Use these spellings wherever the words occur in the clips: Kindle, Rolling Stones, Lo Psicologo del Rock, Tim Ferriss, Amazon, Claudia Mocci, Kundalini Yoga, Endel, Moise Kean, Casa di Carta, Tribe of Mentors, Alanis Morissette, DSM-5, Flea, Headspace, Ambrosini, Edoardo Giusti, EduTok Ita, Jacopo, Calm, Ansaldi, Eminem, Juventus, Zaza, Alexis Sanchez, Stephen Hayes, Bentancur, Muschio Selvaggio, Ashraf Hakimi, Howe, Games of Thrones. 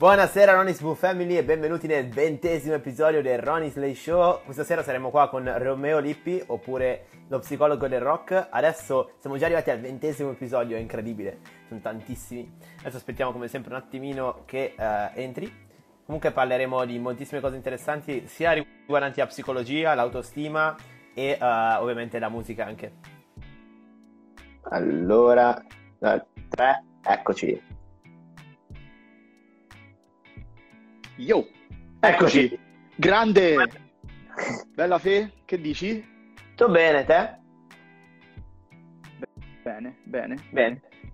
Buonasera Ronis Boo Family e benvenuti nel 20° episodio del Ronis Live Show. Questa sera saremo qua con Romeo Lippi, oppure Lo Psicologo del Rock. Adesso siamo già arrivati al 20° episodio, è incredibile, sono tantissimi. Adesso aspettiamo come sempre un attimino che entri. Comunque parleremo di moltissime cose interessanti, sia riguardanti la psicologia, l'autostima e ovviamente la musica anche. Allora, 3, eccoci. Yo, eccoci, grande, bella Fe, che dici? Sto bene, te? Bene.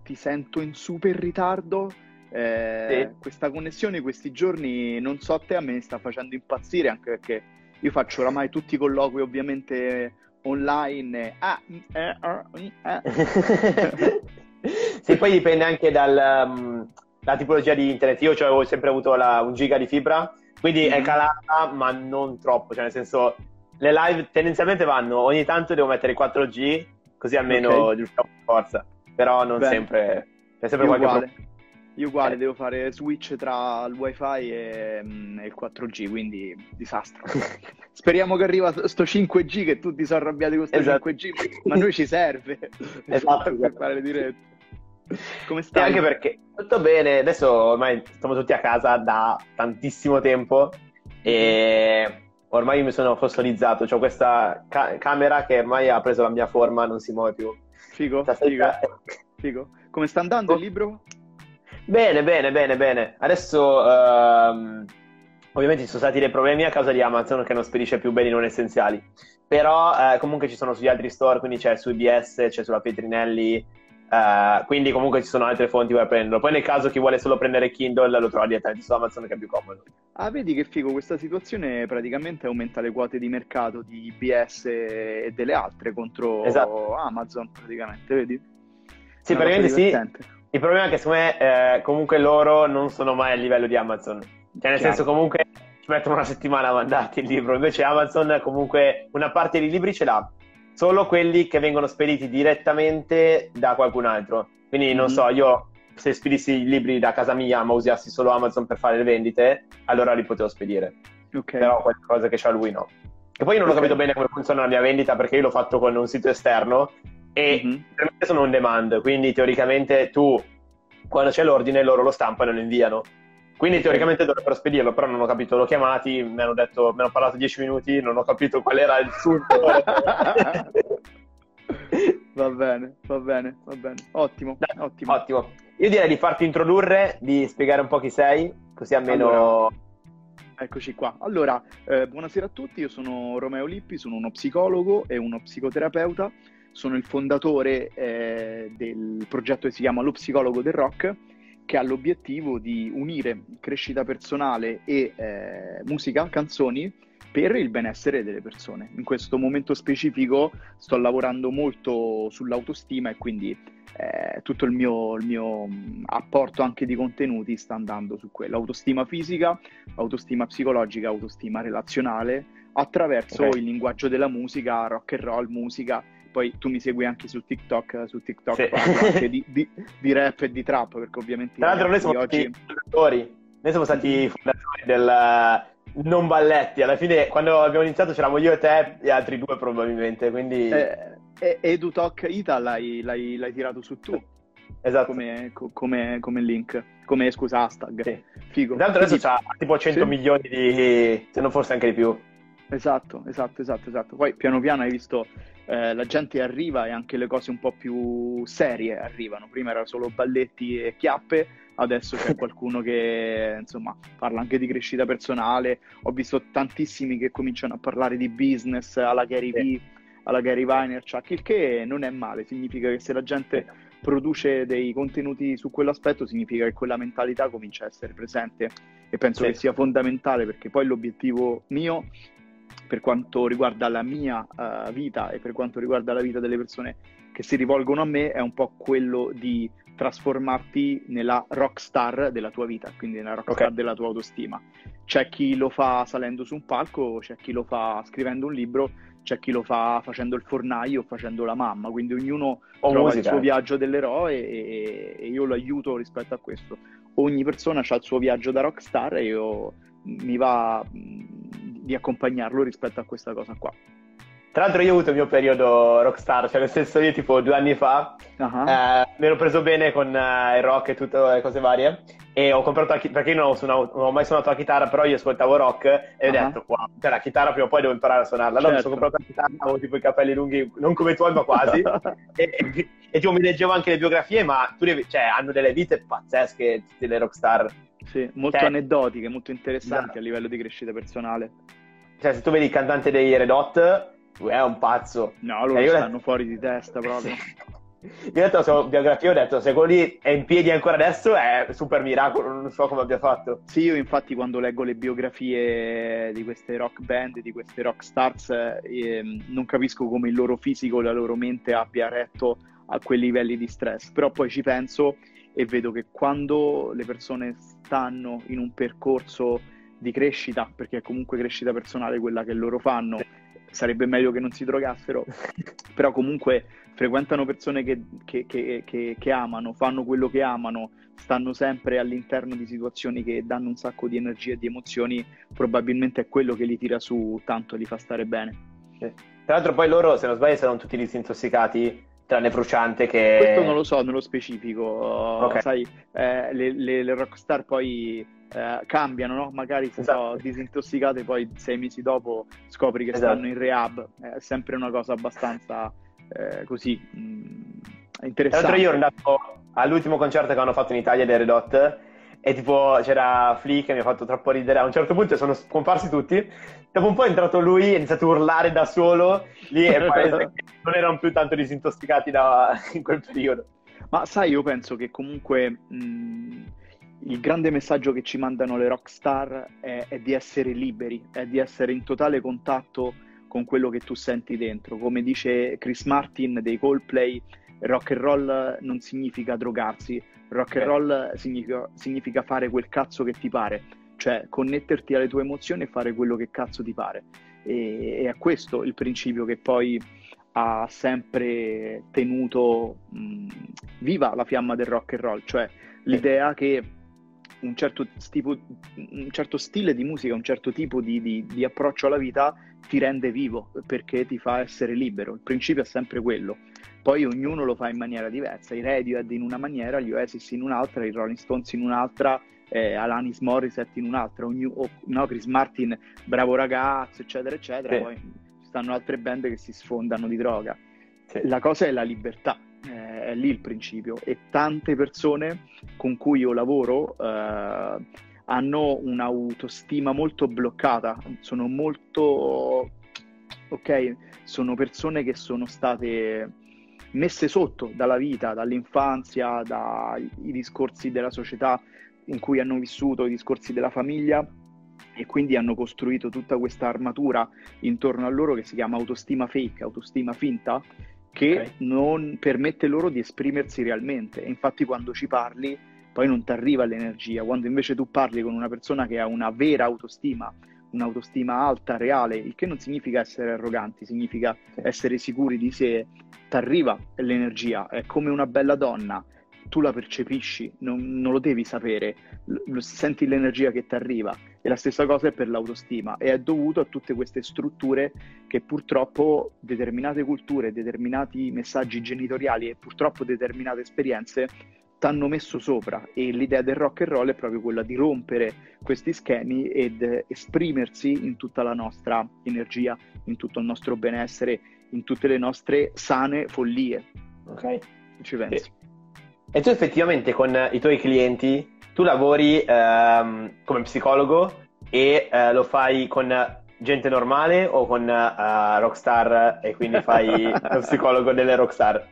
Ti sento in super ritardo, sì. Questa connessione questi giorni, non so a te, a me sta facendo impazzire, anche perché io faccio oramai tutti i colloqui ovviamente online. Sì, poi dipende anche dal... la tipologia di internet. Io cioè, avevo sempre avuto un giga di fibra, quindi è calata, ma non troppo, cioè nel senso le live tendenzialmente vanno, ogni tanto devo mettere 4G così almeno riusciamo a forza, però non sempre, c'è sempre qualche problema. Io uguale, devo fare switch tra il wifi e il 4G, quindi disastro. Speriamo che arriva sto 5G, che tutti sono arrabbiati con sto 5G, ma a noi ci serve per fare le dirette. Come stai? E anche perché tutto bene, adesso ormai stiamo tutti a casa da tantissimo tempo e ormai mi sono fossilizzato, ho questa camera che ormai ha preso la mia forma, non si muove più. Figo, figo. Come sta andando il libro? Bene. Adesso ovviamente ci sono stati dei problemi a causa di Amazon che non spedisce più beni non essenziali, però comunque ci sono sugli altri store, quindi c'è su IBS, c'è sulla Pietrinelli. Quindi comunque ci sono altre fonti dove prenderlo. Poi nel caso chi vuole solo prendere Kindle lo trova direttamente su Amazon, che è più comodo. Ah, vedi che figo, questa situazione praticamente aumenta le quote di mercato di IBS e delle altre contro Amazon praticamente, vedi? Sì, praticamente sì. Il problema è che secondo me comunque loro non sono mai a livello di Amazon, cioè nel senso comunque ci mettono una settimana a mandarti il libro, invece Amazon comunque una parte di libri ce l'ha, solo quelli che vengono spediti direttamente da qualcun altro. Quindi non so, io se spedissi i libri da casa mia ma usassi solo Amazon per fare le vendite, allora li potevo spedire. Però qualcosa che c'ha lui no. E poi io non ho capito bene come funziona la mia vendita, perché io l'ho fatto con un sito esterno e veramente sono on demand, quindi teoricamente tu quando c'è l'ordine loro lo stampano e lo inviano. Quindi teoricamente dovrebbero spedirlo, però non ho capito, l'ho chiamati, mi hanno parlato 10 minuti, non ho capito qual era il sunto. Va bene, ottimo. Dai, ottimo. Io direi di farti introdurre, di spiegare un po' chi sei, così almeno... Allora, eccoci qua. Allora, buonasera a tutti, io sono Romeo Lippi, sono uno psicologo e uno psicoterapeuta, sono il fondatore del progetto che si chiama Lo Psicologo del Rock, che ha l'obiettivo di unire crescita personale e musica, canzoni, per il benessere delle persone. In questo momento specifico sto lavorando molto sull'autostima e quindi tutto il mio apporto anche di contenuti sta andando su quello. Autostima fisica, autostima psicologica, autostima relazionale, attraverso il linguaggio della musica, rock and roll, musica. Poi tu mi segui anche su TikTok sì. Parlo anche di rap e di trap, perché ovviamente... Tra l'altro noi siamo stati fondatori del Non Balletti, alla fine quando abbiamo iniziato c'eravamo io e te e altri due probabilmente, quindi... EduTok Ita l'hai tirato su tu, esatto, come link, come scusa hashtag, sì. Figo. Tra l'altro adesso c'ha tipo 100 milioni di... se non forse anche di più. Esatto. Poi piano piano hai visto... la gente arriva e anche le cose un po' più serie arrivano. Prima era solo balletti e chiappe, adesso c'è qualcuno che insomma parla anche di crescita personale. Ho visto tantissimi che cominciano a parlare di business alla Gary V, alla Gary Vaynerchuk, il che non è male, significa che se la gente produce dei contenuti su quell'aspetto significa che quella mentalità comincia a essere presente, e penso che sia fondamentale, perché poi l'obiettivo mio, per quanto riguarda la mia vita e per quanto riguarda la vita delle persone che si rivolgono a me, è un po' quello di trasformarti nella rockstar della tua vita, quindi nella rockstar della tua autostima. C'è chi lo fa salendo su un palco, c'è chi lo fa scrivendo un libro, c'è chi lo fa facendo il fornaio o facendo la mamma, quindi ognuno trova il suo viaggio dell'eroe e io lo aiuto rispetto a questo. Ogni persona ha il suo viaggio da rockstar e io mi va di accompagnarlo rispetto a questa cosa qua. Tra l'altro io ho avuto il mio periodo rockstar, cioè nel senso io tipo 2 anni fa mi ero preso bene con il rock e tutte le cose varie e ho comprato la chitarra, perché io non ho mai suonato la chitarra, però io ascoltavo rock e ho detto wow, cioè la chitarra prima o poi devo imparare a suonarla. Allora mi sono comprato la chitarra, avevo tipo i capelli lunghi, non come tuoi ma quasi, e tipo mi leggevo anche le biografie, ma tu devi, cioè hanno delle vite pazzesche tutte le rockstar. Sì, molto aneddotiche, molto interessanti a livello di crescita personale. Cioè se tu vedi il cantante dei Red Hot, tu è un pazzo. No, loro stanno fuori di testa proprio. Sì. Io ho detto, sono biografia, ho detto, se quello lì è in piedi ancora adesso è super miracolo, non so come abbia fatto. Sì, io infatti quando leggo le biografie di queste rock band, di queste rock stars, non capisco come il loro fisico, la loro mente abbia retto a quei livelli di stress. Però poi ci penso e vedo che quando le persone stanno in un percorso di crescita, perché è comunque crescita personale quella che loro fanno, sarebbe meglio che non si drogassero, però comunque frequentano persone che amano, fanno quello che amano, stanno sempre all'interno di situazioni che danno un sacco di energia e di emozioni, probabilmente è quello che li tira su tanto e li fa stare bene. Tra l'altro poi loro, se non sbaglio, saranno tutti disintossicati, tranne Frusciante che... Questo non lo so nello specifico, sai, le rockstar poi... cambiano, no? Magari si sono disintossicate, poi 6 mesi dopo scopri che stanno in rehab. È sempre una cosa abbastanza così interessante. Tra l'altro io ero andato all'ultimo concerto che hanno fatto in Italia dei Red Hot e tipo c'era Flea che mi ha fatto troppo ridere. A un certo punto sono scomparsi tutti, dopo un po' è entrato lui e ha iniziato a urlare da solo lì e parece che non erano più tanto disintossicati in quel periodo. Ma sai, io penso che comunque il grande messaggio che ci mandano le rockstar è di essere liberi, è di essere in totale contatto con quello che tu senti dentro. Come dice Chris Martin dei Coldplay, rock and roll non significa drogarsi, rock and roll significa fare quel cazzo che ti pare, cioè connetterti alle tue emozioni e fare quello che cazzo ti pare. E è questo il principio che poi ha sempre tenuto viva la fiamma del rock and roll, cioè l'idea che un certo stile di musica, un certo tipo di approccio alla vita ti rende vivo perché ti fa essere libero. Il principio è sempre quello, poi ognuno lo fa in maniera diversa, i Radiohead in una maniera, gli Oasis in un'altra, i Rolling Stones in un'altra, Alanis Morissette in un'altra, Chris Martin bravo ragazzo eccetera eccetera, poi ci stanno altre band che si sfondano di droga. La cosa è la libertà, è lì il principio, e tante persone con cui io lavoro hanno un'autostima molto bloccata, sono molto sono persone che sono state messe sotto dalla vita, dall'infanzia, dai discorsi della società in cui hanno vissuto, i discorsi della famiglia, e quindi hanno costruito tutta questa armatura intorno a loro che si chiama autostima fake, autostima finta, che non permette loro di esprimersi realmente. Infatti quando ci parli poi non ti arriva l'energia, quando invece tu parli con una persona che ha una vera autostima, un'autostima alta, reale, il che non significa essere arroganti, significa essere sicuri di sé, ti arriva l'energia, è come una bella donna, tu la percepisci, non lo devi sapere, senti l'energia che ti arriva. E la stessa cosa è per l'autostima, e è dovuto a tutte queste strutture che purtroppo determinate culture, determinati messaggi genitoriali e purtroppo determinate esperienze t'hanno messo sopra, e l'idea del rock and roll è proprio quella di rompere questi schemi ed esprimersi in tutta la nostra energia, in tutto il nostro benessere, in tutte le nostre sane follie. Ok? Ci pensi. E tu effettivamente con i tuoi clienti tu lavori come psicologo e lo fai con gente normale o con rockstar, e quindi fai lo psicologo delle rockstar?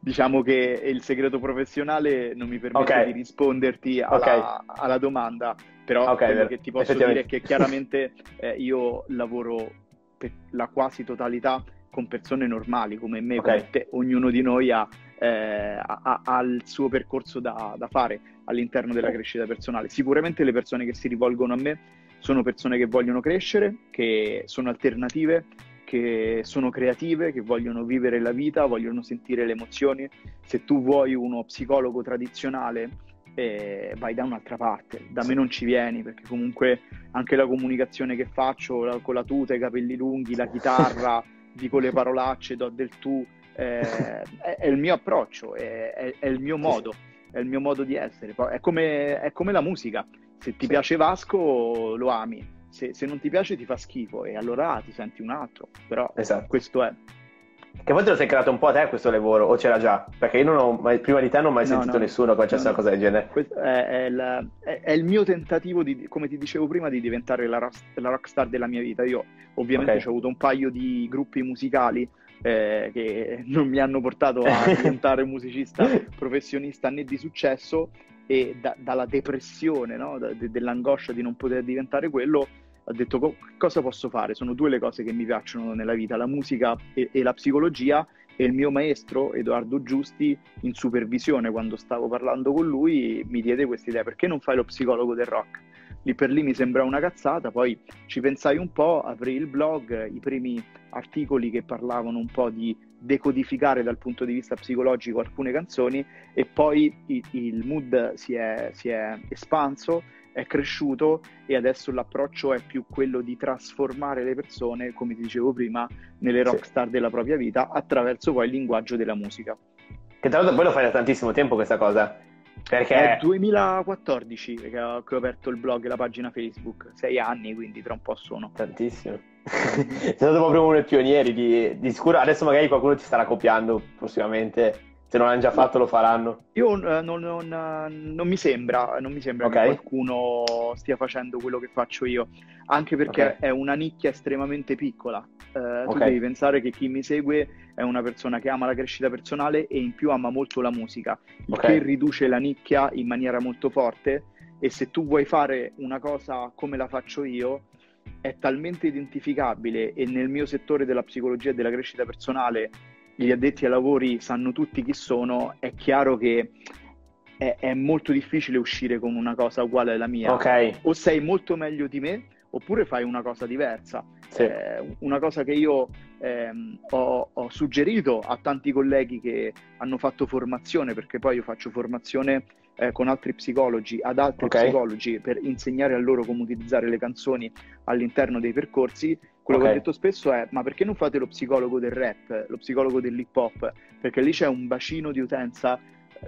Diciamo che il segreto professionale non mi permette di risponderti alla domanda, però quello che ti posso dire è che chiaramente io lavoro per la quasi totalità con persone normali come me, come te. Ognuno di noi ha il suo percorso da fare all'interno della crescita personale. Sicuramente le persone che si rivolgono a me sono persone che vogliono crescere, che sono alternative, che sono creative, che vogliono vivere la vita, vogliono sentire le emozioni. Se tu vuoi uno psicologo tradizionale, vai da un'altra parte, da me non ci vieni, perché comunque anche la comunicazione che faccio, con la tuta, i capelli lunghi, la chitarra, dico le parolacce, do del tu, è il mio approccio, è il mio modo, è il mio modo di essere. È come la musica, se ti piace Vasco lo ami, se non ti piace ti fa schifo e allora ti senti un altro, però questo è. Che poi te lo sei creato un po' a te questo lavoro, o c'era già? Perché io non ho mai, prima di te non ho mai sentito nessuno che facesse una cosa del genere. È il mio tentativo, di, come ti dicevo prima, di diventare la rockstar della mia vita. Io ovviamente ho avuto un paio di gruppi musicali che non mi hanno portato a diventare musicista professionista né di successo, e dalla depressione, no? dell'angoscia di non poter diventare quello, ho detto cosa posso fare? Sono due le cose che mi piacciono nella vita, la musica e la psicologia, e il mio maestro Edoardo Giusti, in supervisione, quando stavo parlando con lui, mi diede questa idea: perché non fai lo psicologo del rock? Lì per lì mi sembrava una cazzata, poi ci pensai un po', aprì il blog, i primi articoli che parlavano un po' di decodificare dal punto di vista psicologico alcune canzoni, e poi il mood si è espanso, è cresciuto, e adesso l'approccio è più quello di trasformare le persone, come ti dicevo prima, nelle rockstar della propria vita, attraverso poi il linguaggio della musica. Che tra l'altro poi lo fai da tantissimo tempo questa cosa, perché è 2014 che ho aperto il blog e la pagina Facebook, 6 anni, quindi tra un po' sono tantissimo. Sei stato proprio uno dei pionieri di sicuro. Adesso magari qualcuno ti starà copiando prossimamente, se non l'hanno già fatto lo faranno. Io non mi sembra che qualcuno stia facendo quello che faccio io, anche perché è una nicchia estremamente piccola. Tu devi pensare che chi mi segue è una persona che ama la crescita personale e in più ama molto la musica, che riduce la nicchia in maniera molto forte, e se tu vuoi fare una cosa come la faccio io, è talmente identificabile, e nel mio settore della psicologia e della crescita personale gli addetti ai lavori sanno tutti chi sono, è chiaro che è molto difficile uscire con una cosa uguale alla mia. O sei molto meglio di me, oppure fai una cosa diversa. Una cosa che io ho suggerito a tanti colleghi che hanno fatto formazione, perché poi io faccio formazione con altri psicologi, ad altri psicologi, per insegnare a loro come utilizzare le canzoni all'interno dei percorsi. Quello che ho detto spesso è: ma perché non fate lo psicologo del rap, lo psicologo dell'hip hop? Perché lì c'è un bacino di utenza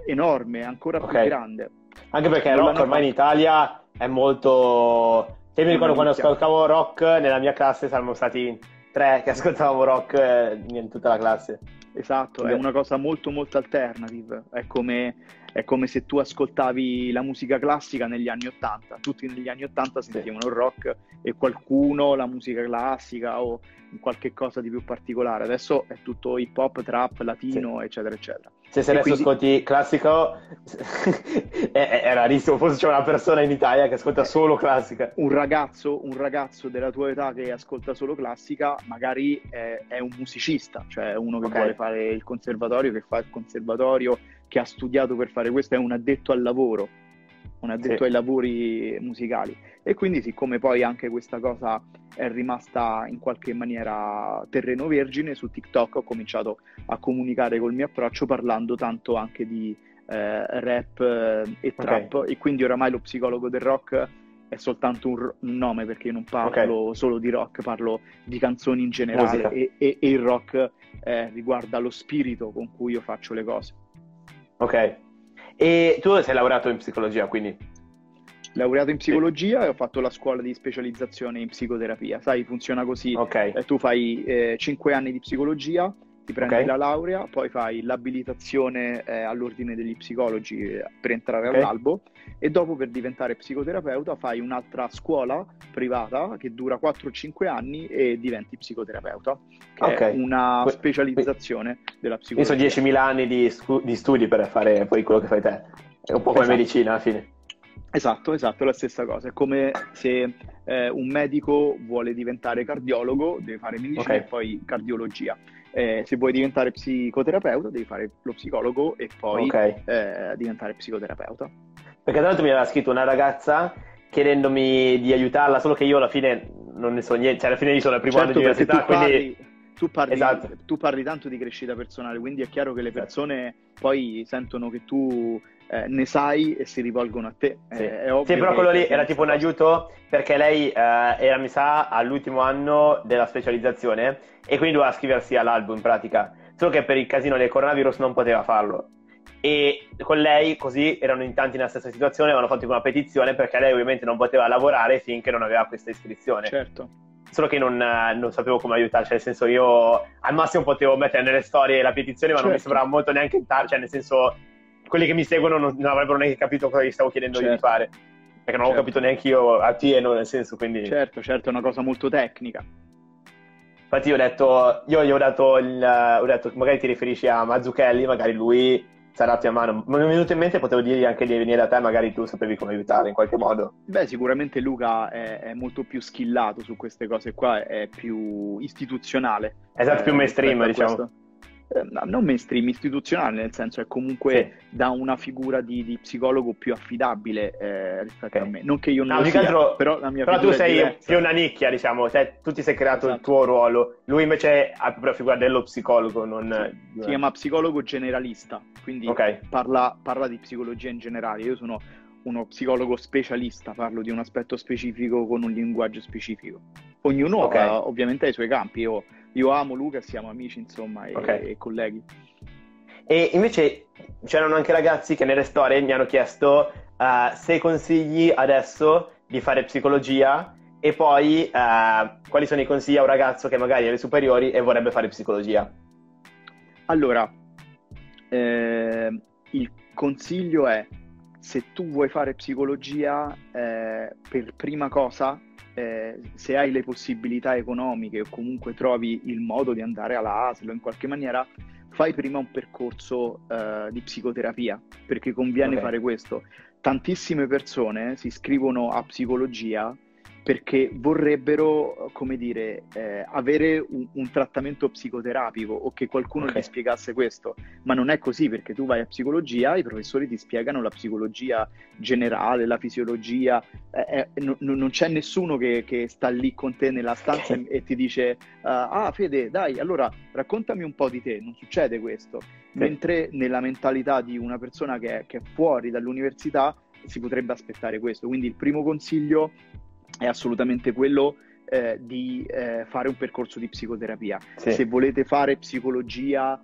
enorme, ancora più grande. Anche perché il rock ormai in Italia è molto... Io mi ricordo quando ascoltavo rock nella mia classe, saremmo stati 3 che ascoltavamo rock in tutta la classe. Esatto, è una cosa molto molto alternative, è come se tu ascoltavi la musica classica negli anni 80, tutti negli anni 80 sentivano il rock e qualcuno la musica classica o qualche cosa di più particolare. Adesso è tutto hip hop, trap, latino, eccetera eccetera. Se adesso quindi... ascolti classico è rarissimo, forse c'è una persona in Italia che ascolta solo classica. Un ragazzo della tua età che ascolta solo classica magari è un musicista, cioè uno che vuole fare il conservatorio, che fa il conservatorio, che ha studiato per fare questo, è un addetto al lavoro, un addetto ai lavori musicali. E quindi, siccome poi anche questa cosa è rimasta in qualche maniera terreno vergine, su TikTok ho cominciato a comunicare col mio approccio, parlando tanto anche di rap e trap, e quindi oramai lo psicologo del rock è soltanto un nome, perché io non parlo solo di rock, parlo di canzoni in generale, e il rock riguarda lo spirito con cui io faccio le cose. E tu sei laureato in psicologia, quindi... Laureato in psicologia e ho fatto la scuola di specializzazione in psicoterapia. Sai, funziona così: tu fai 5 anni di psicologia, ti prendi la laurea, poi fai l'abilitazione all'ordine degli psicologi per entrare all'albo, e dopo, per diventare psicoterapeuta, fai un'altra scuola privata che dura 4-5 anni e diventi psicoterapeuta, che è una specializzazione della psicologia. Sono 10.000 anni di studi per fare poi quello che fai te, è un po' come medicina alla fine. Esatto, è la stessa cosa. È come se un medico vuole diventare cardiologo, deve fare medicina e poi cardiologia. Se vuoi diventare psicoterapeuta, devi fare lo psicologo e poi diventare psicoterapeuta. Perché tra l'altro mi aveva scritto una ragazza chiedendomi di aiutarla, solo che io alla fine non ne so niente, cioè alla fine io sono al primo anno di università, quindi... Tu parli tanto di crescita personale, quindi è chiaro che le persone poi sentono che tu ne sai e si rivolgono a te. Sì, è ovvio, sì, però quello lì era tipo un aiuto, perché lei era, mi sa, all'ultimo anno della specializzazione e quindi doveva scriversi all'albo in pratica, solo che per il casino del coronavirus non poteva farlo. E con lei così erano in tanti nella stessa situazione, avevano fatto una petizione perché lei ovviamente non poteva lavorare finché non aveva questa iscrizione. Certo. Solo che non sapevo come aiutarci, cioè, nel senso, io al massimo potevo mettere nelle storie la petizione, ma certo, non mi sembrava molto neanche cioè, nel senso, quelli che mi seguono non avrebbero neanche capito cosa gli stavo chiedendo, certo, di fare, perché non, certo, avevo capito neanche io a pieno, nel senso, quindi... Certo, certo, è una cosa molto tecnica. Infatti io ho detto, ho detto magari ti riferisci a Mazzucchelli, magari lui sarà a mano, ma mi è venuto in mente, potevo dirgli anche di venire da te, magari tu sapevi come aiutare in qualche modo. Beh, sicuramente Luca è molto più skillato su queste cose qua, è più istituzionale. Esatto, più mainstream, diciamo. Non mainstream, istituzionale, nel senso è comunque, sì, da una figura di psicologo più affidabile rispetto, okay, a me. Non che io non lo sia, altro, però la mia figura è diversa. Però tu sei più una nicchia, diciamo, cioè, tu ti sei creato, esatto, il tuo ruolo. Lui invece ha proprio la figura dello psicologo, non... Sì. Si chiama psicologo generalista, quindi, okay, parla di psicologia in generale. Io sono uno psicologo specialista, parlo di un aspetto specifico con un linguaggio specifico. Ognuno, okay, ha ovviamente i suoi campi, Io amo Luca, siamo amici, insomma, okay, e colleghi. E invece c'erano anche ragazzi che nelle storie mi hanno chiesto se consigli adesso di fare psicologia e poi quali sono i consigli a un ragazzo che magari è alle superiori e vorrebbe fare psicologia. Allora, il consiglio è, se tu vuoi fare psicologia, per prima cosa... se hai le possibilità economiche o comunque trovi il modo di andare alla ASL in qualche maniera, fai prima un percorso di psicoterapia, perché conviene, okay, fare questo. Tantissime persone si iscrivono a psicologia perché vorrebbero, come dire, avere un trattamento psicoterapico o che qualcuno, okay, gli spiegasse questo, ma non è così, perché tu vai a psicologia, i professori ti spiegano la psicologia generale, la fisiologia, non c'è nessuno che sta lì con te nella stanza, okay, e ti dice ah Fede, dai, allora raccontami un po' di te, non succede questo, sì, mentre nella mentalità di una persona che è fuori dall'università si potrebbe aspettare questo. Quindi il primo consiglio è assolutamente quello di fare un percorso di psicoterapia. Sì. Se volete fare psicologia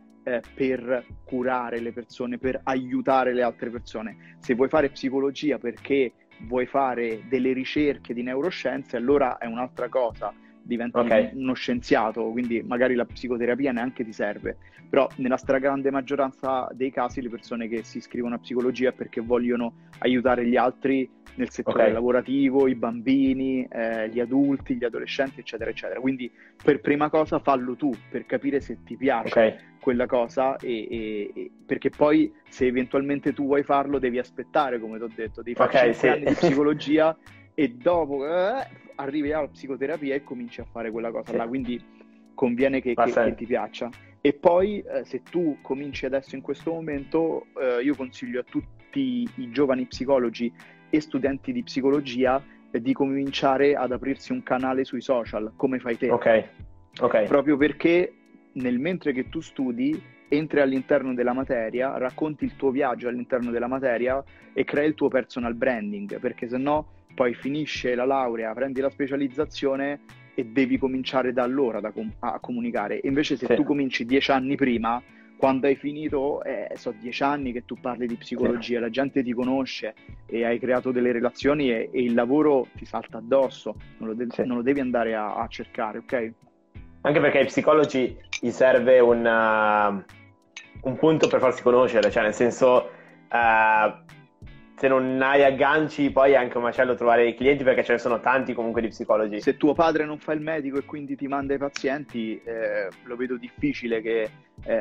per curare le persone, per aiutare le altre persone, se vuoi fare psicologia perché vuoi fare delle ricerche di neuroscienze, allora è un'altra cosa, diventa, okay, uno scienziato, quindi magari la psicoterapia neanche ti serve. Però nella stragrande maggioranza dei casi le persone che si iscrivono a psicologia perché vogliono aiutare gli altri nel settore, okay, lavorativo, i bambini, gli adulti, gli adolescenti, eccetera, eccetera. Quindi per prima cosa fallo tu, per capire se ti piace, okay, quella cosa, e perché poi se eventualmente tu vuoi farlo devi aspettare, come ti ho detto, devi fare 5, okay, sì, anni di psicologia e dopo... arrivi alla psicoterapia e cominci a fare quella cosa, sì, là, quindi conviene che ti piaccia. E poi se tu cominci adesso in questo momento, io consiglio a tutti i giovani psicologi e studenti di psicologia di cominciare ad aprirsi un canale sui social, come fai te, okay. Okay. Proprio perché nel mentre che tu studi entri all'interno della materia, racconti il tuo viaggio all'interno della materia e crei il tuo personal branding, perché sennò poi finisce la laurea, prendi la specializzazione e devi cominciare da allora a comunicare. Invece se, sì, tu cominci 10 anni prima, quando hai finito, so 10 anni che tu parli di psicologia, sì, la gente ti conosce e hai creato delle relazioni e il lavoro ti salta addosso, sì, non lo devi andare a cercare, ok? Anche perché ai psicologi gli serve un punto per farsi conoscere, cioè nel senso... se non hai agganci, poi è anche un macello trovare i clienti, perché ce ne sono tanti comunque di psicologi. Se tuo padre non fa il medico e quindi ti manda i pazienti, lo vedo difficile che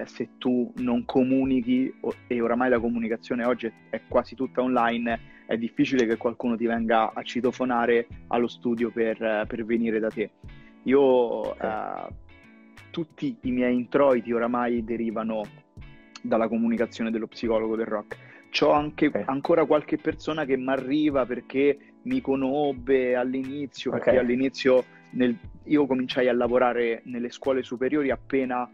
se tu non comunichi, e oramai la comunicazione oggi è quasi tutta online, è difficile che qualcuno ti venga a citofonare allo studio per venire da te. Io, sì, tutti i miei introiti oramai derivano dalla comunicazione dello psicologo del rock. C'ho anche, okay, ancora qualche persona che mi arriva perché mi conobbe all'inizio, okay, perché all'inizio io cominciai a lavorare nelle scuole superiori appena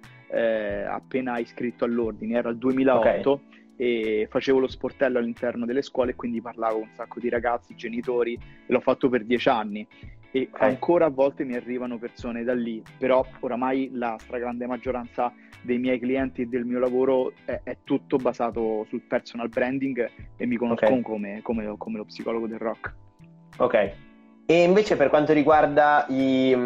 iscritto all'ordine, era il 2008, okay, e facevo lo sportello all'interno delle scuole, quindi parlavo con un sacco di ragazzi, genitori, e l'ho fatto per 10 anni. E ancora a volte mi arrivano persone da lì, però oramai la stragrande maggioranza dei miei clienti e del mio lavoro è tutto basato sul personal branding e mi conoscono come lo psicologo del rock. Ok, e invece per quanto riguarda i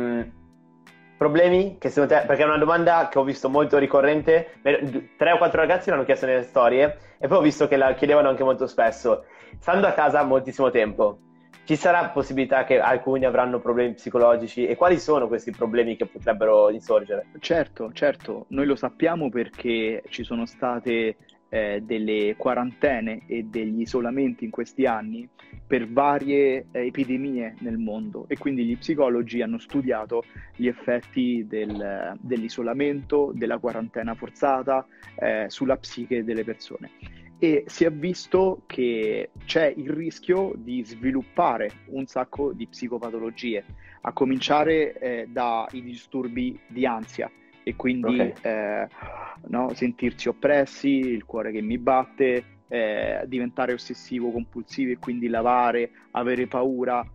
problemi che secondo te, perché è una domanda che ho visto molto ricorrente, 3 o 4 ragazzi l'hanno chiesto nelle storie e poi ho visto che la chiedevano anche molto spesso, stando a casa moltissimo tempo, ci sarà possibilità che alcuni avranno problemi psicologici e quali sono questi problemi che potrebbero insorgere? Certo, noi lo sappiamo perché ci sono state delle quarantene e degli isolamenti in questi anni per varie epidemie nel mondo e quindi gli psicologi hanno studiato gli effetti dell'isolamento, della quarantena forzata sulla psiche delle persone. E si è visto che c'è il rischio di sviluppare un sacco di psicopatologie, a cominciare dai disturbi di ansia e quindi sentirsi oppressi, il cuore che mi batte, diventare ossessivo compulsivo e quindi lavare, avere paura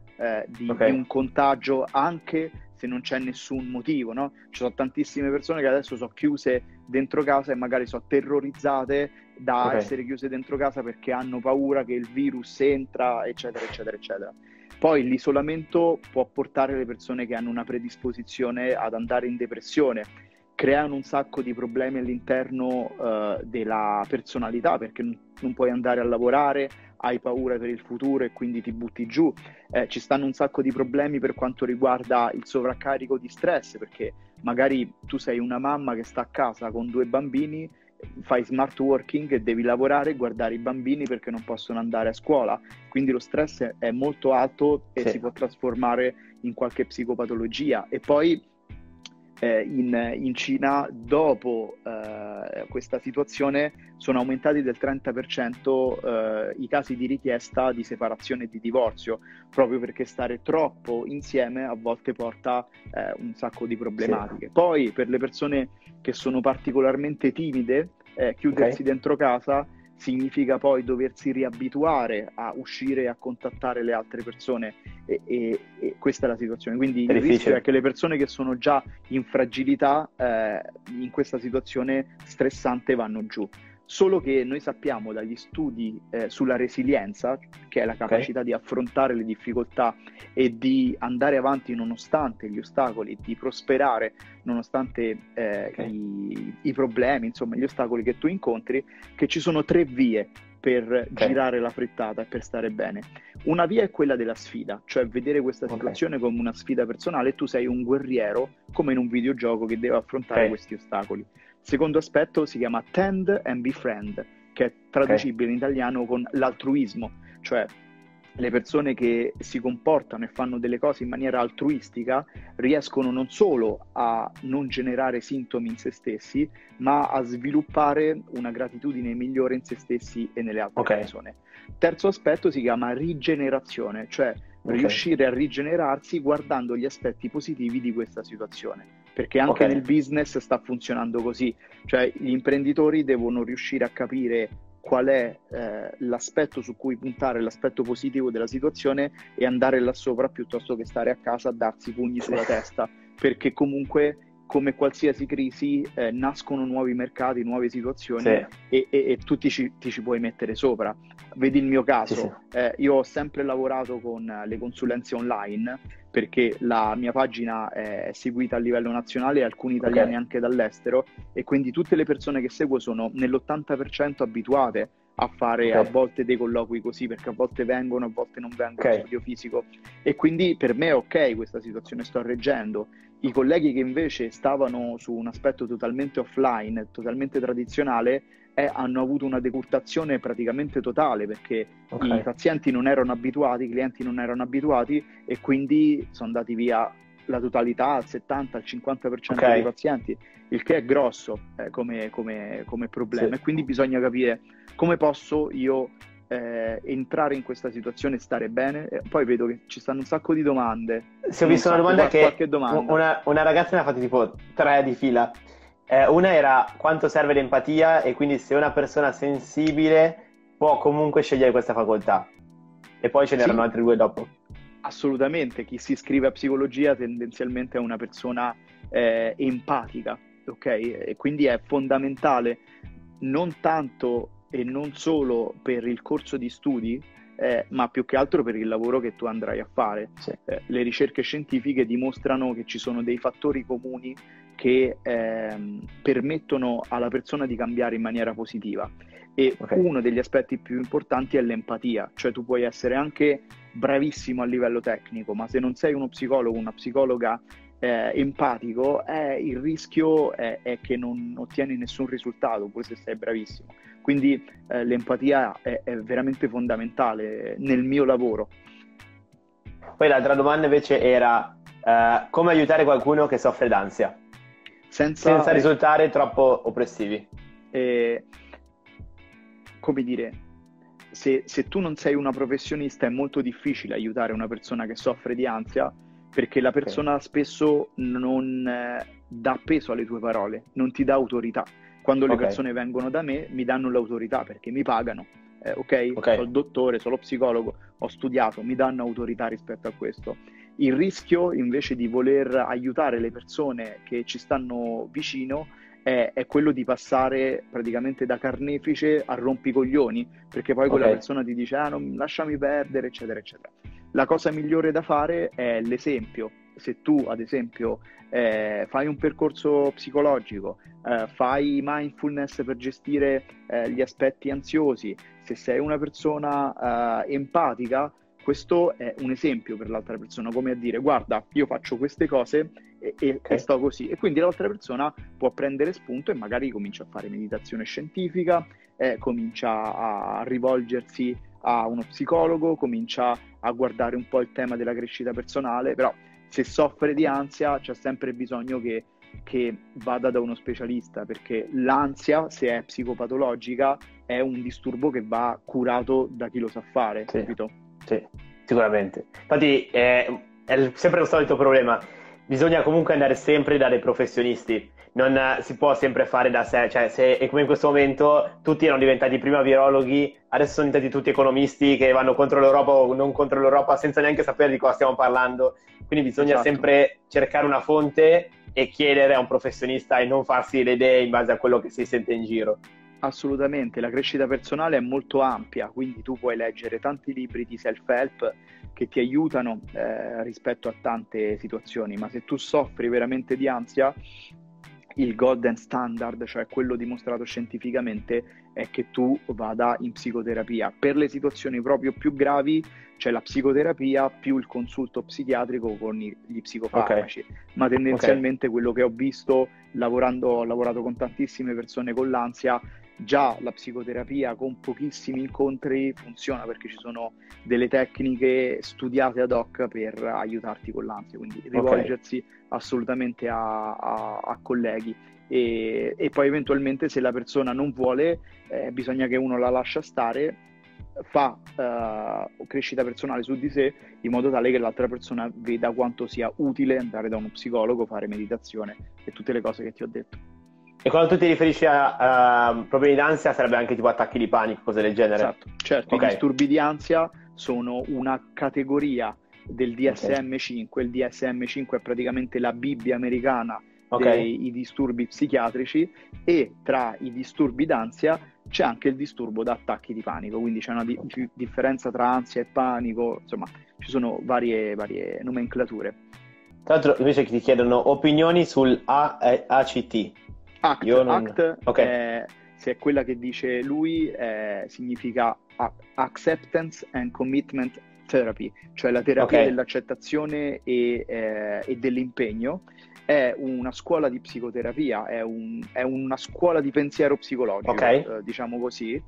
di un contagio anche se non c'è nessun motivo, no? Ci sono tantissime persone che adesso sono chiuse dentro casa e magari sono terrorizzate da essere chiuse dentro casa perché hanno paura che il virus entra, eccetera, eccetera, eccetera. Poi l'isolamento può portare le persone che hanno una predisposizione ad andare in depressione, creano un sacco di problemi all'interno della personalità perché non puoi andare a lavorare, hai paura per il futuro e quindi ti butti giù. Ci stanno un sacco di problemi per quanto riguarda il sovraccarico di stress, perché magari tu sei una mamma che sta a casa con 2 bambini, fai smart working e devi lavorare e guardare i bambini perché non possono andare a scuola, quindi lo stress è molto alto e si può trasformare in qualche psicopatologia. E poi in Cina dopo questa situazione sono aumentati del 30% i casi di richiesta di separazione e di divorzio, proprio perché stare troppo insieme a volte porta un sacco di problematiche. Poi per le persone che sono particolarmente timide, chiudersi dentro casa significa poi doversi riabituare a uscire e a contattare le altre persone e questa è la situazione. Quindi il rischio è che le persone che sono già in fragilità in questa situazione stressante vanno giù. Solo che noi sappiamo dagli studi sulla resilienza, che è la capacità di affrontare le difficoltà e di andare avanti nonostante gli ostacoli, di prosperare nonostante i problemi, insomma gli ostacoli che tu incontri, che ci sono 3 vie per girare la frittata e per stare bene. Una via è quella della sfida, cioè vedere questa situazione come una sfida personale, tu sei un guerriero come in un videogioco che deve affrontare questi ostacoli. Secondo aspetto si chiama tend and befriend, che è traducibile in italiano con l'altruismo, cioè le persone che si comportano e fanno delle cose in maniera altruistica riescono non solo a non generare sintomi in se stessi, ma a sviluppare una gratitudine migliore in se stessi e nelle altre persone. Terzo aspetto si chiama rigenerazione, cioè riuscire a rigenerarsi guardando gli aspetti positivi di questa situazione, perché anche nel business sta funzionando così, cioè gli imprenditori devono riuscire a capire qual è l'aspetto su cui puntare, l'aspetto positivo della situazione, e andare là sopra piuttosto che stare a casa a darsi pugni sulla testa, perché comunque come qualsiasi crisi nascono nuovi mercati, nuove situazioni e tu ti ci puoi mettere sopra. Vedi il mio caso, io ho sempre lavorato con le consulenze online perché la mia pagina è seguita a livello nazionale e alcuni italiani anche dall'estero, e quindi tutte le persone che seguo sono nell'80% abituate a fare a volte dei colloqui così, perché a volte vengono, a volte non vengono in studio fisico, e quindi per me è questa situazione, sto reggendo. I colleghi che invece stavano su un aspetto totalmente offline, totalmente tradizionale, hanno avuto una decurtazione praticamente totale, perché i pazienti non erano abituati, i clienti non erano abituati, e quindi sono andati via la totalità, al 70, al 50% dei pazienti, il che è grosso come problema. E quindi bisogna capire come posso io entrare in questa situazione, stare bene. E poi vedo che ci stanno un sacco di domande. Se ho visto una domanda che una ragazza ne ha fatte tipo 3 di fila. Una era quanto serve l'empatia, e quindi se una persona sensibile può comunque scegliere questa facoltà. E poi ce n'erano altri 2 dopo. Assolutamente, chi si iscrive a psicologia tendenzialmente è una persona empatica, ok? E quindi è fondamentale, non tanto e non solo per il corso di studi, ma più che altro per il lavoro che tu andrai a fare. Sì. Le ricerche scientifiche dimostrano che ci sono dei fattori comuni che permettono alla persona di cambiare in maniera positiva, e uno degli aspetti più importanti è l'empatia. Cioè tu puoi essere anche bravissimo a livello tecnico, ma se non sei uno psicologo, una psicologa empatico, il rischio è che non ottieni nessun risultato, pure se sei bravissimo. Quindi l'empatia è veramente fondamentale nel mio lavoro. Poi l'altra domanda invece era come aiutare qualcuno che soffre d'ansia senza risultare troppo oppressivi. Come dire, se tu non sei una professionista è molto difficile aiutare una persona che soffre di ansia, perché la persona spesso non dà peso alle tue parole, non ti dà autorità. Quando le persone vengono da me mi danno l'autorità perché mi pagano, sono il dottore, sono lo psicologo, ho studiato, mi danno autorità rispetto a questo. Il rischio invece di voler aiutare le persone che ci stanno vicino è quello di passare praticamente da carnefice a rompicoglioni, perché poi quella persona ti dice lasciami perdere, eccetera eccetera. La cosa migliore da fare è l'esempio. Se tu ad esempio fai un percorso psicologico, fai mindfulness per gestire gli aspetti ansiosi, se sei una persona empatica, questo è un esempio per l'altra persona, come a dire guarda io faccio queste cose e sto così, e quindi l'altra persona può prendere spunto e magari comincia a fare meditazione scientifica, comincia a rivolgersi a uno psicologo, comincia a guardare un po' il tema della crescita personale. Però se soffre di ansia c'è sempre bisogno che vada da uno specialista, perché l'ansia, se è psicopatologica, è un disturbo che va curato da chi lo sa fare, capito? Sì, sicuramente. Infatti è sempre lo solito problema, bisogna comunque andare sempre da dei professionisti, non si può sempre fare da sé. Cioè, è come in questo momento tutti erano diventati prima virologhi, adesso sono diventati tutti economisti che vanno contro l'Europa o non contro l'Europa senza neanche sapere di cosa stiamo parlando. Quindi bisogna sempre cercare una fonte e chiedere a un professionista e non farsi le idee in base a quello che si sente in giro. Assolutamente, la crescita personale è molto ampia, quindi tu puoi leggere tanti libri di self-help che ti aiutano rispetto a tante situazioni, ma se tu soffri veramente di ansia, il golden standard, cioè quello dimostrato scientificamente, è che tu vada in psicoterapia. Per le situazioni proprio più gravi c'è la psicoterapia più il consulto psichiatrico con gli psicofarmaci, ma tendenzialmente quello che ho visto ho lavorato con tantissime persone con l'ansia, già la psicoterapia con pochissimi incontri funziona, perché ci sono delle tecniche studiate ad hoc per aiutarti con l'ansia, quindi rivolgersi assolutamente a colleghi. E poi eventualmente, se la persona non vuole, bisogna che uno la lascia stare, fa crescita personale su di sé, in modo tale che l'altra persona veda quanto sia utile andare da uno psicologo, fare meditazione e tutte le cose che ti ho detto. E quando tu ti riferisci a problemi d'ansia, sarebbe anche tipo attacchi di panico, cose del genere? Esatto, certo, i disturbi di ansia sono una categoria del DSM-5, il DSM-5 è praticamente la Bibbia americana dei disturbi psichiatrici, e tra i disturbi d'ansia c'è anche il disturbo da attacchi di panico, quindi c'è una differenza tra ansia e panico, insomma ci sono varie nomenclature. Tra l'altro invece ti chiedono opinioni sul ACT. Se è quella che dice lui, significa Acceptance and Commitment Therapy, cioè la terapia dell'accettazione e dell'impegno. È una scuola di psicoterapia, è una scuola di pensiero psicologico, diciamo così,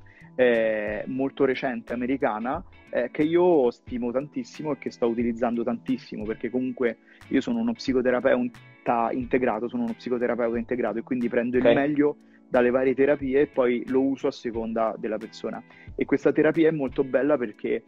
molto recente, americana, che io stimo tantissimo e che sto utilizzando tantissimo, perché comunque io sono uno psicoterapeuta integrato, e quindi prendo il meglio dalle varie terapie e poi lo uso a seconda della persona. E questa terapia è molto bella perché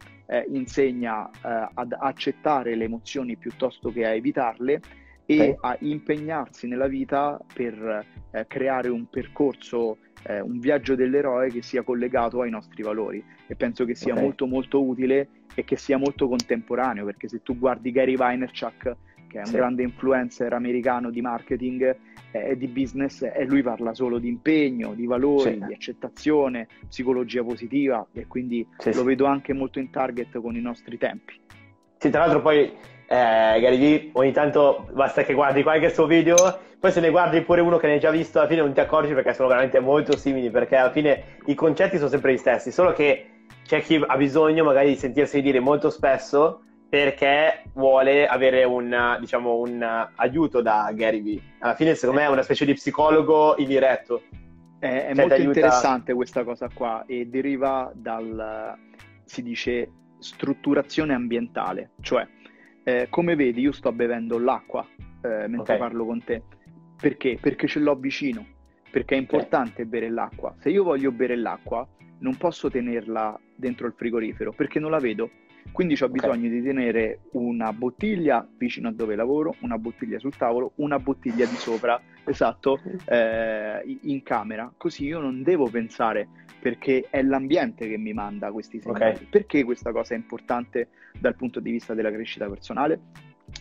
insegna ad accettare le emozioni piuttosto che a evitarle e a impegnarsi nella vita per creare un percorso, un viaggio dell'eroe che sia collegato ai nostri valori, e penso che sia molto molto utile e che sia molto contemporaneo, perché se tu guardi Gary Vaynerchuk, che è un grande influencer americano di marketing e di business, e lui parla solo di impegno, di valori, di accettazione, psicologia positiva, e quindi lo vedo anche molto in target con i nostri tempi. Sì, tra l'altro poi Gary Vee, ogni tanto basta che guardi qualche suo video, poi se ne guardi pure uno che ne hai già visto, alla fine non ti accorgi perché sono veramente molto simili, perché alla fine i concetti sono sempre gli stessi, solo che c'è chi ha bisogno magari di sentirsi dire molto spesso perché vuole avere un, diciamo, un aiuto da Gary Vee. Alla fine secondo me è una specie di psicologo indiretto. È molto interessante questa cosa qua, e deriva dal, si dice, strutturazione ambientale, cioè come vedi io sto bevendo l'acqua mentre parlo con te, perché? Perché ce l'ho vicino, perché è importante bere l'acqua. Se io voglio bere l'acqua non posso tenerla dentro il frigorifero perché non la vedo, quindi ho bisogno di tenere una bottiglia vicino a dove lavoro, una bottiglia sul tavolo, una bottiglia di sopra, in camera, così io non devo pensare, perché è l'ambiente che mi manda questi segnali. Perché questa cosa è importante dal punto di vista della crescita personale?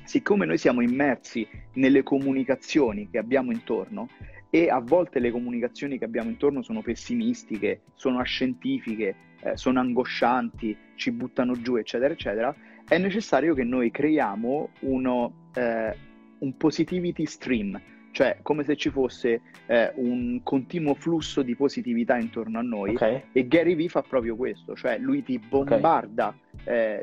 Siccome noi siamo immersi nelle comunicazioni che abbiamo intorno, e a volte le comunicazioni che abbiamo intorno sono pessimistiche, sono ascientifiche, sono angoscianti, ci buttano giù, eccetera, eccetera, è necessario che noi creiamo un positivity stream, cioè come se ci fosse un continuo flusso di positività intorno a noi, e Gary Vee fa proprio questo, cioè lui ti bombarda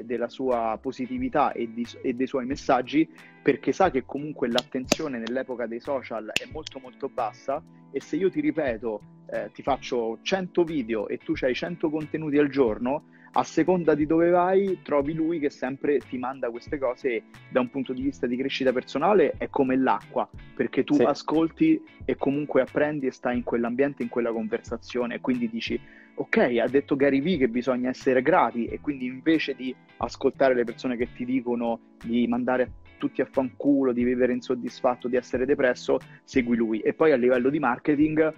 della sua positività e dei suoi messaggi, perché sa che comunque l'attenzione nell'epoca dei social è molto molto bassa, e se io ti ripeto, ti faccio 100 video e tu hai 100 contenuti al giorno, a seconda di dove vai trovi lui che sempre ti manda queste cose. Da un punto di vista di crescita personale è come l'acqua, perché tu ascolti e comunque apprendi e stai in quell'ambiente, in quella conversazione, e quindi dici ok, ha detto Gary Vee che bisogna essere grati, e quindi invece di ascoltare le persone che ti dicono di mandare tutti a fanculo, di vivere insoddisfatto, di essere depresso, segui lui. E poi a livello di marketing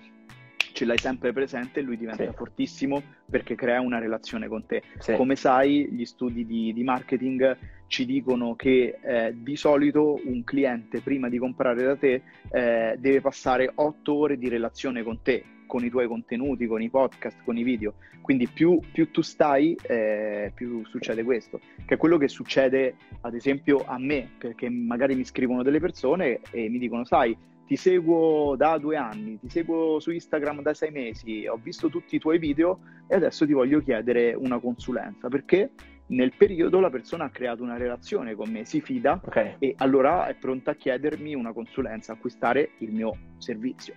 ce l'hai sempre presente, e lui diventa fortissimo perché crea una relazione con te. Come sai, gli studi di marketing ci dicono che di solito un cliente, prima di comprare da te, deve passare 8 ore di relazione con te, con i tuoi contenuti, con i podcast, con i video. Quindi più tu stai, più succede questo, che è quello che succede ad esempio a me, perché magari mi scrivono delle persone e mi dicono sai, ti seguo da 2 anni, ti seguo su Instagram da 6 mesi, ho visto tutti i tuoi video e adesso ti voglio chiedere una consulenza, perché nel periodo la persona ha creato una relazione con me, si fida e allora è pronta a chiedermi una consulenza, acquistare il mio servizio.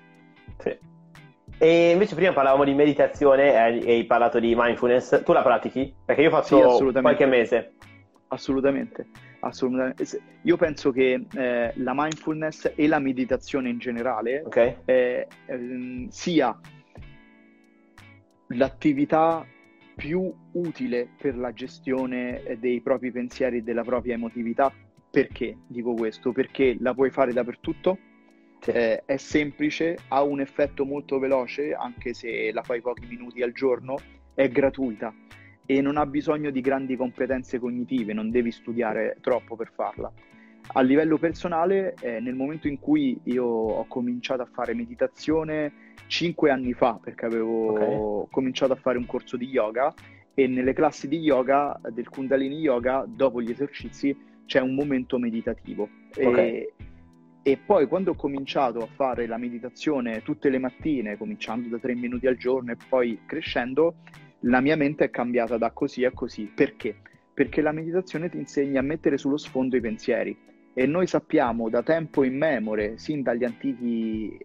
E invece prima parlavamo di meditazione e hai parlato di mindfulness, tu la pratichi? Perché io faccio qualche mese. Assolutamente. Io penso che la mindfulness e la meditazione in generale sia l'attività più utile per la gestione dei propri pensieri e della propria emotività. Perché dico questo? Perché la puoi fare dappertutto, è semplice, ha un effetto molto veloce, anche se la fai pochi minuti al giorno, è gratuita e non ha bisogno di grandi competenze cognitive, non devi studiare troppo per farla. A livello personale, nel momento in cui io ho cominciato a fare meditazione 5 anni fa, perché avevo cominciato a fare un corso di yoga, e nelle classi di yoga, del Kundalini Yoga, dopo gli esercizi c'è un momento meditativo. E poi quando ho cominciato a fare la meditazione tutte le mattine, cominciando da 3 minuti al giorno e poi crescendo, la mia mente è cambiata da così a così. Perché? Perché la meditazione ti insegna a mettere sullo sfondo i pensieri, e noi sappiamo da tempo immemore, sin dagli antichi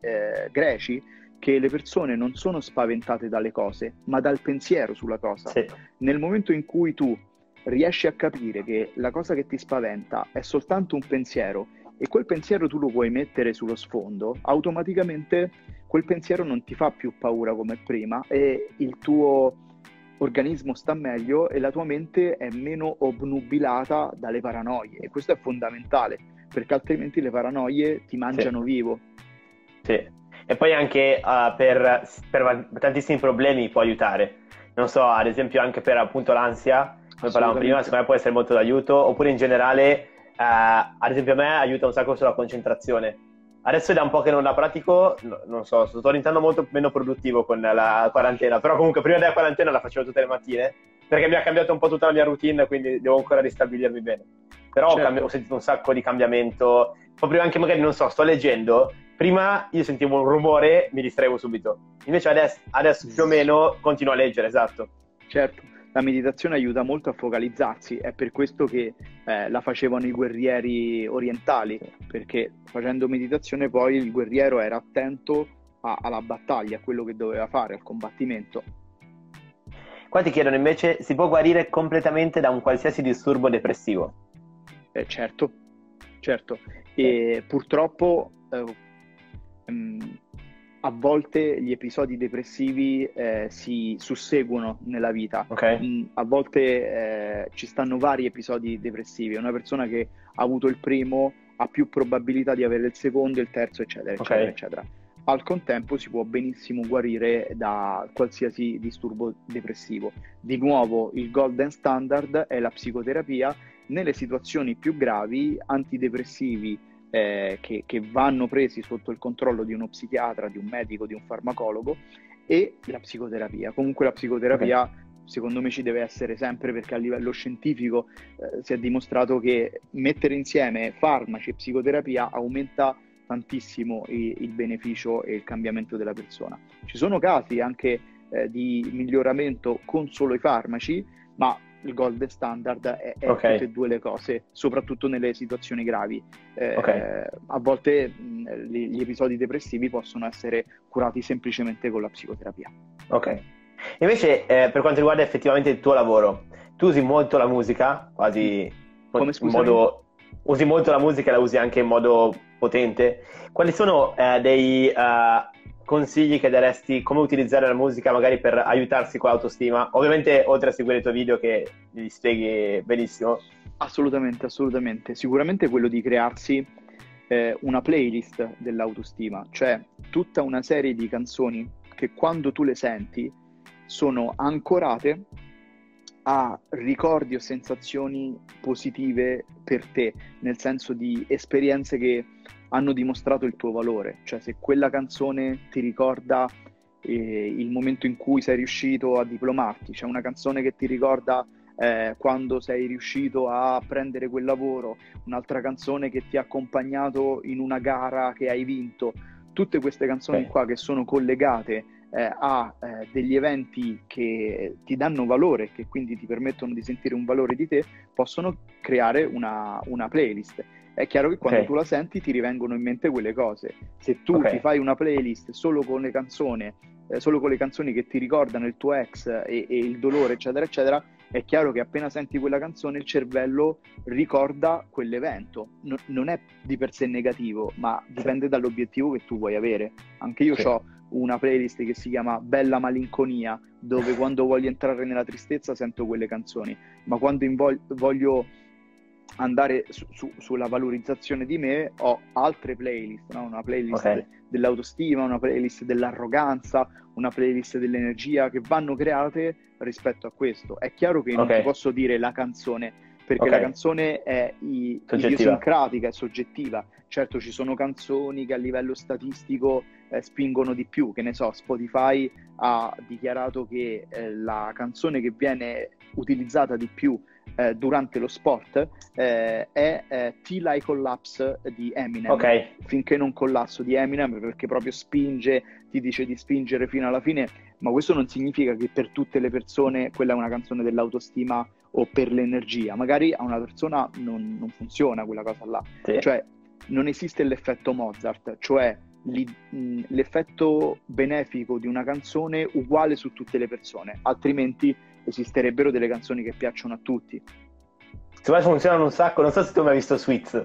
greci, che le persone non sono spaventate dalle cose, ma dal pensiero sulla cosa. Nel momento in cui tu riesci a capire che la cosa che ti spaventa è soltanto un pensiero, e quel pensiero tu lo puoi mettere sullo sfondo, automaticamente quel pensiero non ti fa più paura come prima e il tuo organismo sta meglio e la tua mente è meno obnubilata dalle paranoie, e questo è fondamentale perché altrimenti le paranoie ti mangiano vivo. Sì. E poi anche per tantissimi problemi può aiutare, non so, ad esempio anche per appunto l'ansia, come parlavamo prima, secondo me può essere molto d'aiuto, oppure in generale, ad esempio a me aiuta un sacco sulla concentrazione. Adesso è da un po' che non la pratico, non so, sto diventando molto meno produttivo con la quarantena, però comunque prima della quarantena la facevo tutte le mattine, perché mi ha cambiato un po' tutta la mia routine, quindi devo ancora ristabilirmi bene. Però ho sentito un sacco di cambiamento, proprio anche magari, non so, sto leggendo. Prima io sentivo un rumore, mi distraevo subito. Invece adesso più o meno continuo a leggere, esatto. Certo, la meditazione aiuta molto a focalizzarsi, è per questo che la facevano i guerrieri orientali, perché facendo meditazione poi il guerriero era attento alla battaglia, a quello che doveva fare, al combattimento. Qua ti chiedono invece, si può guarire completamente da un qualsiasi disturbo depressivo? Certo. E purtroppo... a volte gli episodi depressivi si susseguono nella vita, a volte ci stanno vari episodi depressivi, una persona che ha avuto il primo ha più probabilità di avere il secondo, il terzo, eccetera, eccetera. Al contempo si può benissimo guarire da qualsiasi disturbo depressivo. Di nuovo il golden standard è la psicoterapia. Nelle situazioni più gravi, antidepressivi che vanno presi sotto il controllo di uno psichiatra, di un medico, di un farmacologo, e la psicoterapia. Comunque la psicoterapia secondo me ci deve essere sempre, perché a livello scientifico si è dimostrato che mettere insieme farmaci e psicoterapia aumenta tantissimo il beneficio e il cambiamento della persona. Ci sono casi anche di miglioramento con solo i farmaci, ma il gold standard è tutte e due le cose, soprattutto nelle situazioni gravi. A volte gli episodi depressivi possono essere curati semplicemente con la psicoterapia. Invece per quanto riguarda effettivamente il tuo lavoro, tu usi molto la musica, quasi usi molto la musica e la usi anche in modo potente. Quali sono consigli che daresti, come utilizzare la musica magari per aiutarsi con l'autostima, ovviamente oltre a seguire i tuoi video che li spieghi benissimo? Assolutamente, sicuramente quello di crearsi una playlist dell'autostima, cioè tutta una serie di canzoni che quando tu le senti sono ancorate a ricordi o sensazioni positive per te, nel senso di esperienze che hanno dimostrato il tuo valore, cioè se quella canzone ti ricorda il momento in cui sei riuscito a diplomarti, cioè una canzone che ti ricorda quando sei riuscito a prendere quel lavoro, un'altra canzone che ti ha accompagnato in una gara che hai vinto, tutte queste canzoni qua che sono collegate a degli eventi che ti danno valore, che quindi ti permettono di sentire un valore di te, possono creare una playlist. È chiaro che quando tu la senti ti rivengono in mente quelle cose. Se tu ti fai una playlist solo con le canzoni che ti ricordano il tuo ex e il dolore, eccetera, eccetera, è chiaro che appena senti quella canzone il cervello ricorda quell'evento. Non è di per sé negativo, ma dipende dall'obiettivo che tu vuoi avere. Anche io ho una playlist che si chiama Bella Malinconia, dove quando voglio entrare nella tristezza sento quelle canzoni, ma quando voglio andare sulla valorizzazione di me ho altre playlist, no? Una playlist dell'autostima, una playlist dell'arroganza, una playlist dell'energia, che vanno create rispetto a questo. È chiaro che non ti posso dire la canzone, perché la canzone è idiosincratica, è soggettiva. Certo, ci sono canzoni che a livello statistico spingono di più, che ne so, Spotify ha dichiarato che la canzone che viene utilizzata di più durante lo sport è Till I Collapse di Eminem, finché non collasso di Eminem, perché proprio spinge, ti dice di spingere fino alla fine. Ma questo non significa che per tutte le persone quella è una canzone dell'autostima o per l'energia, magari a una persona non funziona quella cosa là, cioè non esiste l'effetto Mozart, cioè l'effetto benefico di una canzone uguale su tutte le persone, altrimenti esisterebbero delle canzoni che piacciono a tutti. Secondo me funzionano un sacco. Non so se tu mi hai visto Suits.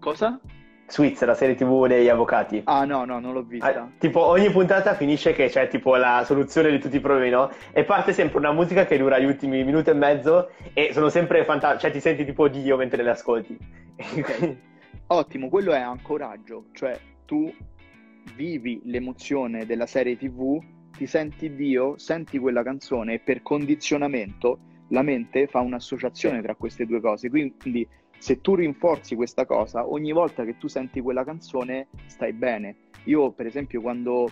Cosa? Suits, la serie TV degli avvocati. Ah no, no, non l'ho vista. Tipo ogni puntata finisce che c'è tipo la soluzione di tutti i problemi, no? E parte sempre una musica che dura gli ultimi minuto e mezzo e sono sempre fantastici, cioè ti senti tipo Dio mentre le ascolti. Okay. Ottimo, quello è ancoraggio, cioè tu vivi l'emozione della serie TV, ti senti Dio, senti quella canzone e per condizionamento la mente fa un'associazione tra queste due cose, quindi se tu rinforzi questa cosa, ogni volta che tu senti quella canzone stai bene. Io per esempio quando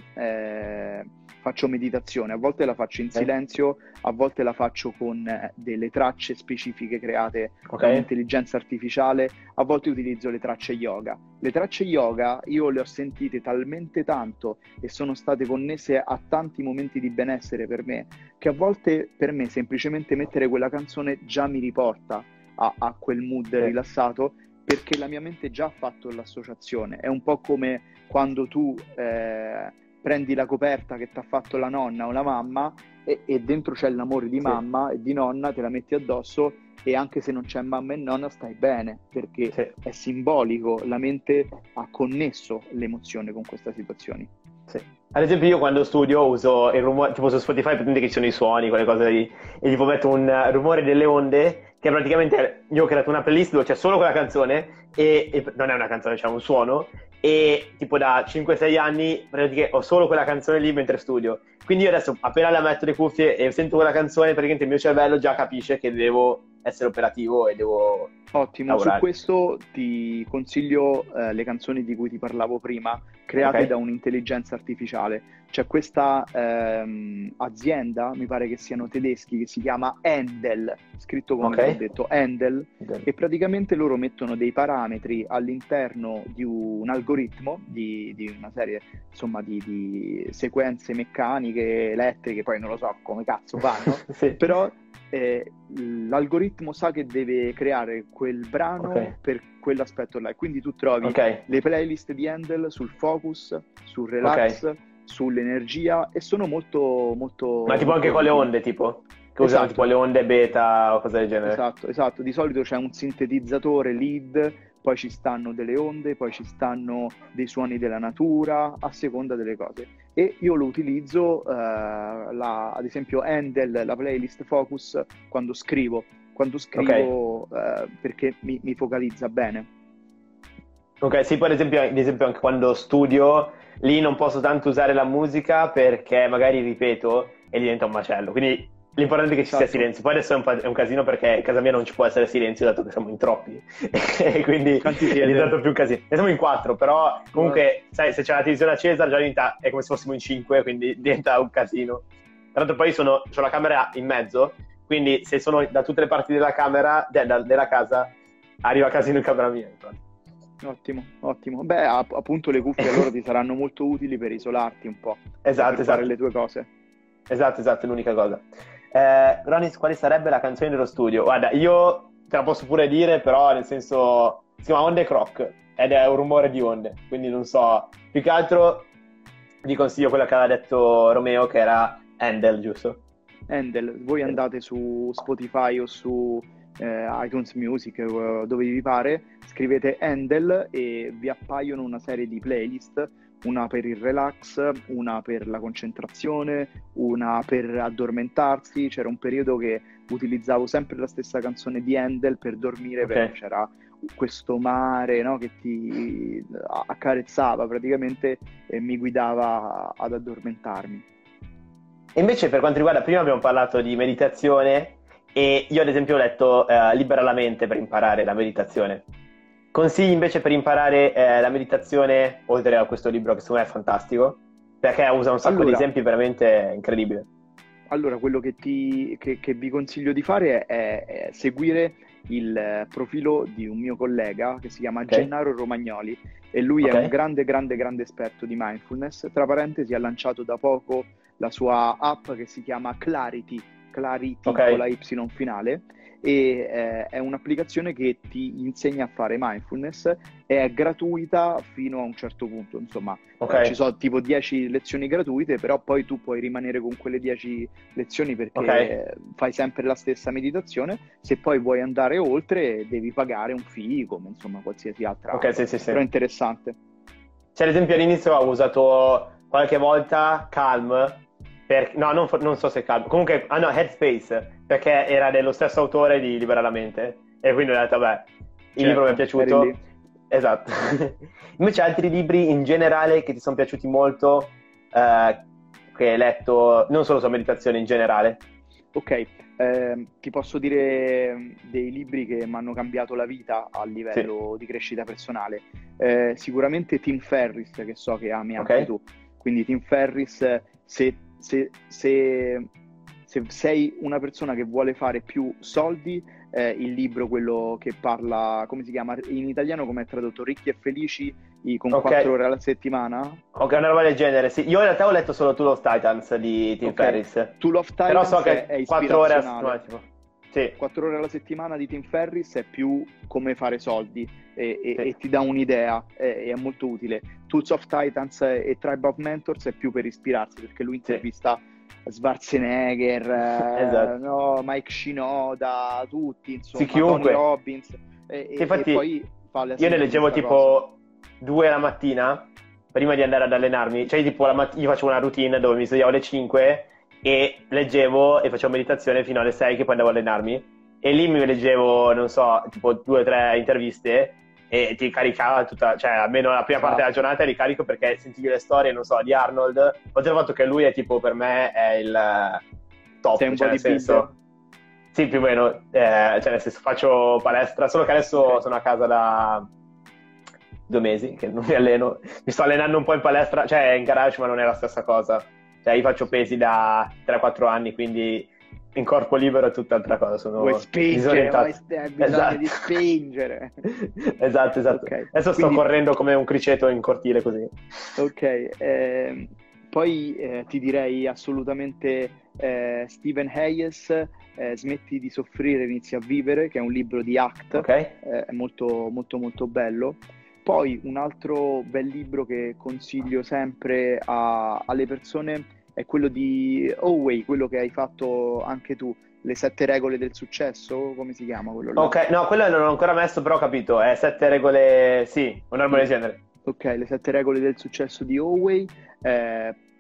faccio meditazione, a volte la faccio in silenzio, a volte la faccio con delle tracce specifiche create con intelligenza artificiale, a volte utilizzo le tracce yoga. Le tracce yoga io le ho sentite talmente tanto e sono state connesse a tanti momenti di benessere per me, che a volte per me semplicemente mettere quella canzone già mi riporta a quel mood rilassato, perché la mia mente già ha fatto l'associazione. È un po' come quando tu prendi la coperta che ti ha fatto la nonna o la mamma e dentro c'è l'amore di mamma e di nonna, te la metti addosso e anche se non c'è mamma e nonna stai bene, perché è simbolico, la mente ha connesso l'emozione con queste situazioni. Ad esempio io quando studio uso il rumore, tipo su Spotify pretende che ci sono i suoni, quelle cose lì, e tipo metto un rumore delle onde che praticamente io ho creato una playlist dove c'è solo quella canzone e non è una canzone, c'è un suono, e tipo da 5-6 anni praticamente ho solo quella canzone lì mentre studio, quindi io adesso appena la metto le cuffie e sento quella canzone praticamente il mio cervello già capisce che devo essere operativo e devo lavorare. Su questo ti consiglio le canzoni di cui ti parlavo prima, create da un'intelligenza artificiale. C'è questa azienda, mi pare che siano tedeschi, che si chiama Endel, scritto come ho detto, Endel, e praticamente loro mettono dei parametri all'interno di un algoritmo, di una serie insomma di sequenze meccaniche, elettriche, poi non lo so come cazzo fanno, però l'algoritmo sa che deve creare quel brano per quell'aspetto là, e quindi tu trovi le playlist di Endel sul focus, sul relax, sull'energia, e sono molto ma tipo anche con le onde, tipo che usano tipo le onde beta o cose del genere. Esatto, di solito c'è un sintetizzatore lead, poi ci stanno delle onde, poi ci stanno dei suoni della natura a seconda delle cose, e io lo utilizzo ad esempio Endel, la playlist focus, quando scrivo perché mi focalizza bene. Sì, poi ad esempio anche quando studio lì non posso tanto usare la musica perché magari ripeto e diventa un macello, quindi l'importante è che ci sia silenzio. Poi adesso è un casino perché a casa mia non ci può essere silenzio dato che siamo in troppi e quindi è diventato più un casino, e siamo in 4, però comunque sai, se c'è la televisione accesa già diventa, è come se fossimo in 5, quindi diventa un casino. Tra l'altro poi c'ho la camera in mezzo, quindi se sono da tutte le parti della camera della casa arriva casino in camera mia. Ottimo. Beh, appunto le cuffie allora ti saranno molto utili per isolarti un po', per fare le tue cose. Esatto, è l'unica cosa. Ronis, quale sarebbe la canzone dello studio? Guarda, io te la posso pure dire, però nel senso si chiama Onde Croc ed è un rumore di onde, quindi non so, più che altro vi consiglio quella che aveva detto Romeo, che era Endel, giusto? Endel, voi andate su Spotify o su iTunes Music, dove vi pare, scrivete Endel e vi appaiono una serie di playlist, una per il relax, una per la concentrazione, una per addormentarsi. C'era un periodo che utilizzavo sempre la stessa canzone di Endel per dormire, perché c'era questo mare, no, che ti accarezzava praticamente e mi guidava ad addormentarmi. E invece per quanto riguarda, prima abbiamo parlato di meditazione e io ad esempio ho letto Libera la mente per imparare la meditazione. Consigli invece per imparare la meditazione, oltre a questo libro che secondo me è fantastico, perché usa un sacco di esempi veramente incredibili. Allora, quello che vi consiglio di fare è seguire il profilo di un mio collega che si chiama Gennaro Romagnoli, e lui è un grande esperto di mindfulness. Tra parentesi, ha lanciato da poco la sua app che si chiama Clarity, Clarity con la Y finale, e è un'applicazione che ti insegna a fare mindfulness, è gratuita fino a un certo punto, insomma ci sono tipo 10 lezioni gratuite, però poi tu puoi rimanere con quelle 10 lezioni perché fai sempre la stessa meditazione. Se poi vuoi andare oltre devi pagare un fee, come insomma qualsiasi altra però è interessante. Cioè, ad esempio all'inizio ho usato qualche volta Calm, non so se è Calm, comunque, ah no, Headspace, perché era dello stesso autore di Libera la Mente, e quindi ho detto, vabbè, il libro mi è piaciuto, esatto. Invece altri libri in generale che ti sono piaciuti molto, che hai letto, non solo su meditazione in generale? Ti posso dire dei libri che mi hanno cambiato la vita a livello di crescita personale, sicuramente Tim Ferriss, che so che ami anche tu, quindi Tim Ferriss, se sei una persona che vuole fare più soldi, il libro, quello che parla, come si chiama in italiano, come è tradotto, Ricchi e Felici con 4 ore alla settimana, una roba del genere. Sì, io in realtà ho letto solo Tools of Titans di Tim Ferriss. Tools of Titans, però so che è 4 ore alla settimana. 4 ore alla settimana di Tim Ferriss è più come fare soldi e ti dà un'idea e è molto utile. Tools of Titans e Tribe of Mentors è più per ispirarsi, perché lui intervista Schwarzenegger, Mike Shinoda, tutti, insomma, Tony Robbins. Infatti, e poi io ne leggevo tipo 2 la mattina prima di andare ad allenarmi, cioè tipo io facevo una routine dove mi svegliavo alle 5 e leggevo e facevo meditazione fino alle 6, che poi andavo a allenarmi, e lì mi leggevo, non so, tipo 2 o 3 interviste, e ti caricava tutta, cioè almeno la prima parte della giornata li carico, perché sentivi le storie, non so, di Arnold. Oltre al fatto che lui è tipo, per me è il top, cioè nel senso, sì, più o meno, cioè nel senso, faccio palestra, solo che adesso sono a casa da 2 mesi che non mi alleno, mi sto allenando un po' in palestra, cioè in garage, ma non è la stessa cosa. Cioè, io faccio pesi da 3-4 anni, quindi in corpo libero è tutt'altra cosa. Sono bisogno di spingere. Esatto. Adesso sto correndo come un criceto in cortile, così. Poi ti direi assolutamente Stephen Hayes, Smetti di soffrire, inizi a vivere, che è un libro di ACT, è molto, molto, molto bello. Poi un altro bel libro che consiglio sempre alle persone è quello di Howe, quello che hai fatto anche tu, le 7 regole del successo, come si chiama quello? No, quello non l'ho ancora messo, però ho capito, è 7 regole, sì, un album del genere. Le 7 regole del successo di Howe,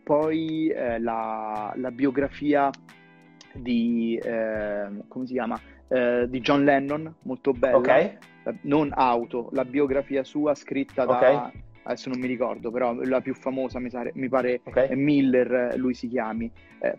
poi la biografia di, come si chiama? Di John Lennon, molto bella, non auto, la biografia sua scritta da, adesso non mi ricordo, però la più famosa mi pare Miller, lui si chiami,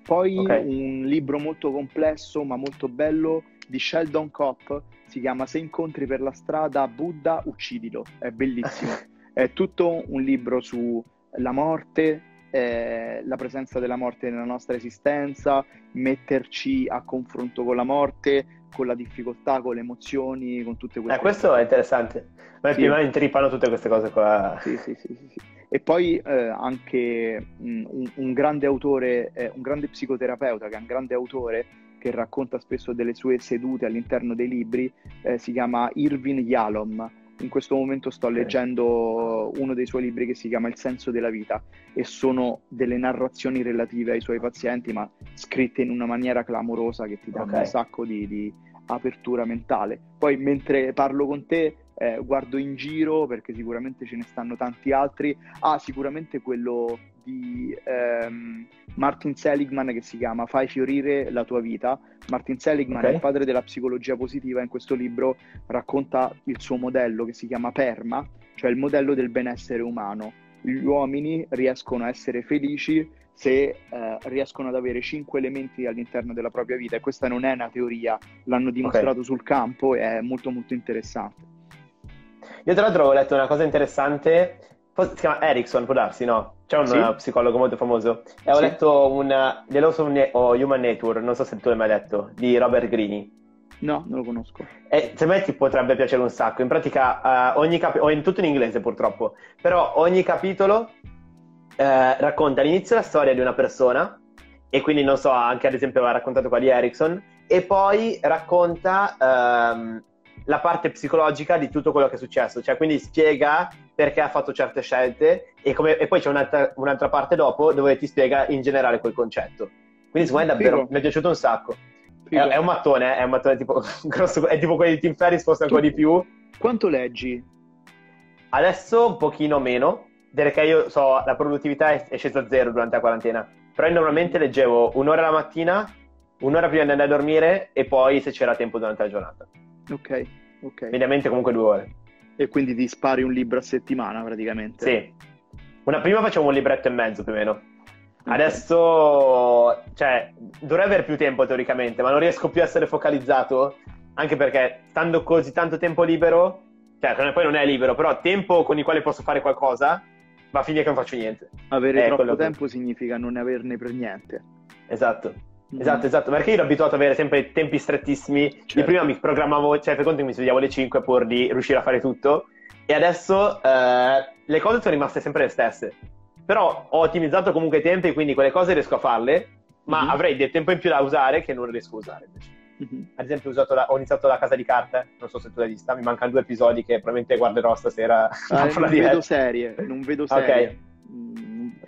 poi un libro molto complesso ma molto bello di Sheldon Kopp, si chiama Se incontri per la strada Buddha uccidilo, è bellissimo. È tutto un libro sulla morte, la presenza della morte nella nostra esistenza, metterci a confronto con la morte, con la difficoltà, con le emozioni, con tutte queste cose. Questo è interessante. Ma prima intrippano tutte queste cose qua. Sì. E poi anche un grande autore, un grande psicoterapeuta, che è un grande autore, che racconta spesso delle sue sedute all'interno dei libri, si chiama Irvin Yalom. In questo momento sto leggendo uno dei suoi libri che si chiama Il senso della vita, e sono delle narrazioni relative ai suoi pazienti, ma scritte in una maniera clamorosa, che ti dà un sacco di apertura mentale. Poi mentre parlo con te guardo in giro, perché sicuramente ce ne stanno tanti altri. Sicuramente quello di Martin Seligman, che si chiama Fai fiorire la tua vita. Martin Seligman è il padre della psicologia positiva. In questo libro racconta il suo modello, che si chiama PERMA, cioè il modello del benessere umano. Gli uomini riescono a essere felici se riescono ad avere 5 elementi all'interno della propria vita, e questa non è una teoria, l'hanno dimostrato sul campo, e è molto molto interessante. Io tra l'altro ho letto una cosa interessante, si chiama Erickson, può darsi, no? C'è un psicologo molto famoso. E ho letto The Laws of Human Nature, non so se tu l'hai mai letto, di Robert Greene. No, non lo conosco. E se me ti potrebbe piacere un sacco. In pratica, tutto in inglese purtroppo, però ogni capitolo racconta all'inizio la storia di una persona, E quindi, non so, anche ad esempio ha raccontato qua di Erickson, e poi racconta la parte psicologica di tutto quello che è successo, cioè quindi spiega perché ha fatto certe scelte, e, come, e poi c'è un'altra parte dopo dove ti spiega in generale quel concetto. Quindi secondo me davvero mi è piaciuto un sacco. È un mattone, è un mattone tipo grosso, è tipo quello di Tim Ferriss, forse ancora di più. Quanto leggi? Adesso un pochino meno, perché io so, la produttività è scesa a zero durante la quarantena, però io normalmente leggevo un'ora la mattina, un'ora prima di andare a dormire, e poi se c'era tempo durante la giornata. Ok, ok. Mediamente comunque 2 ore. E quindi ti spari un libro a settimana praticamente? Sì. Prima facevo un libretto e mezzo più o meno. Okay. Adesso, cioè, dovrei avere più tempo teoricamente, ma non riesco più a essere focalizzato, anche perché stando così tanto tempo libero, cioè poi non è libero, però tempo con il quale posso fare qualcosa, ma finché non faccio niente. Avere troppo tempo significa non averne per niente. Esatto. Esatto, esatto, perché io ero abituato ad avere sempre tempi strettissimi. Certo. Io prima mi programmavo, cioè per conto che mi svegliavo alle 5 pur di riuscire a fare tutto, e adesso le cose sono rimaste sempre le stesse, però ho ottimizzato comunque i tempi, quindi quelle cose riesco a farle, ma avrei del tempo in più da usare che non riesco a usare invece. Ad esempio ho iniziato La Casa di Carta, non so se tu l'hai vista, mi mancano 2 episodi che probabilmente guarderò stasera. Non vedo serie. Ok.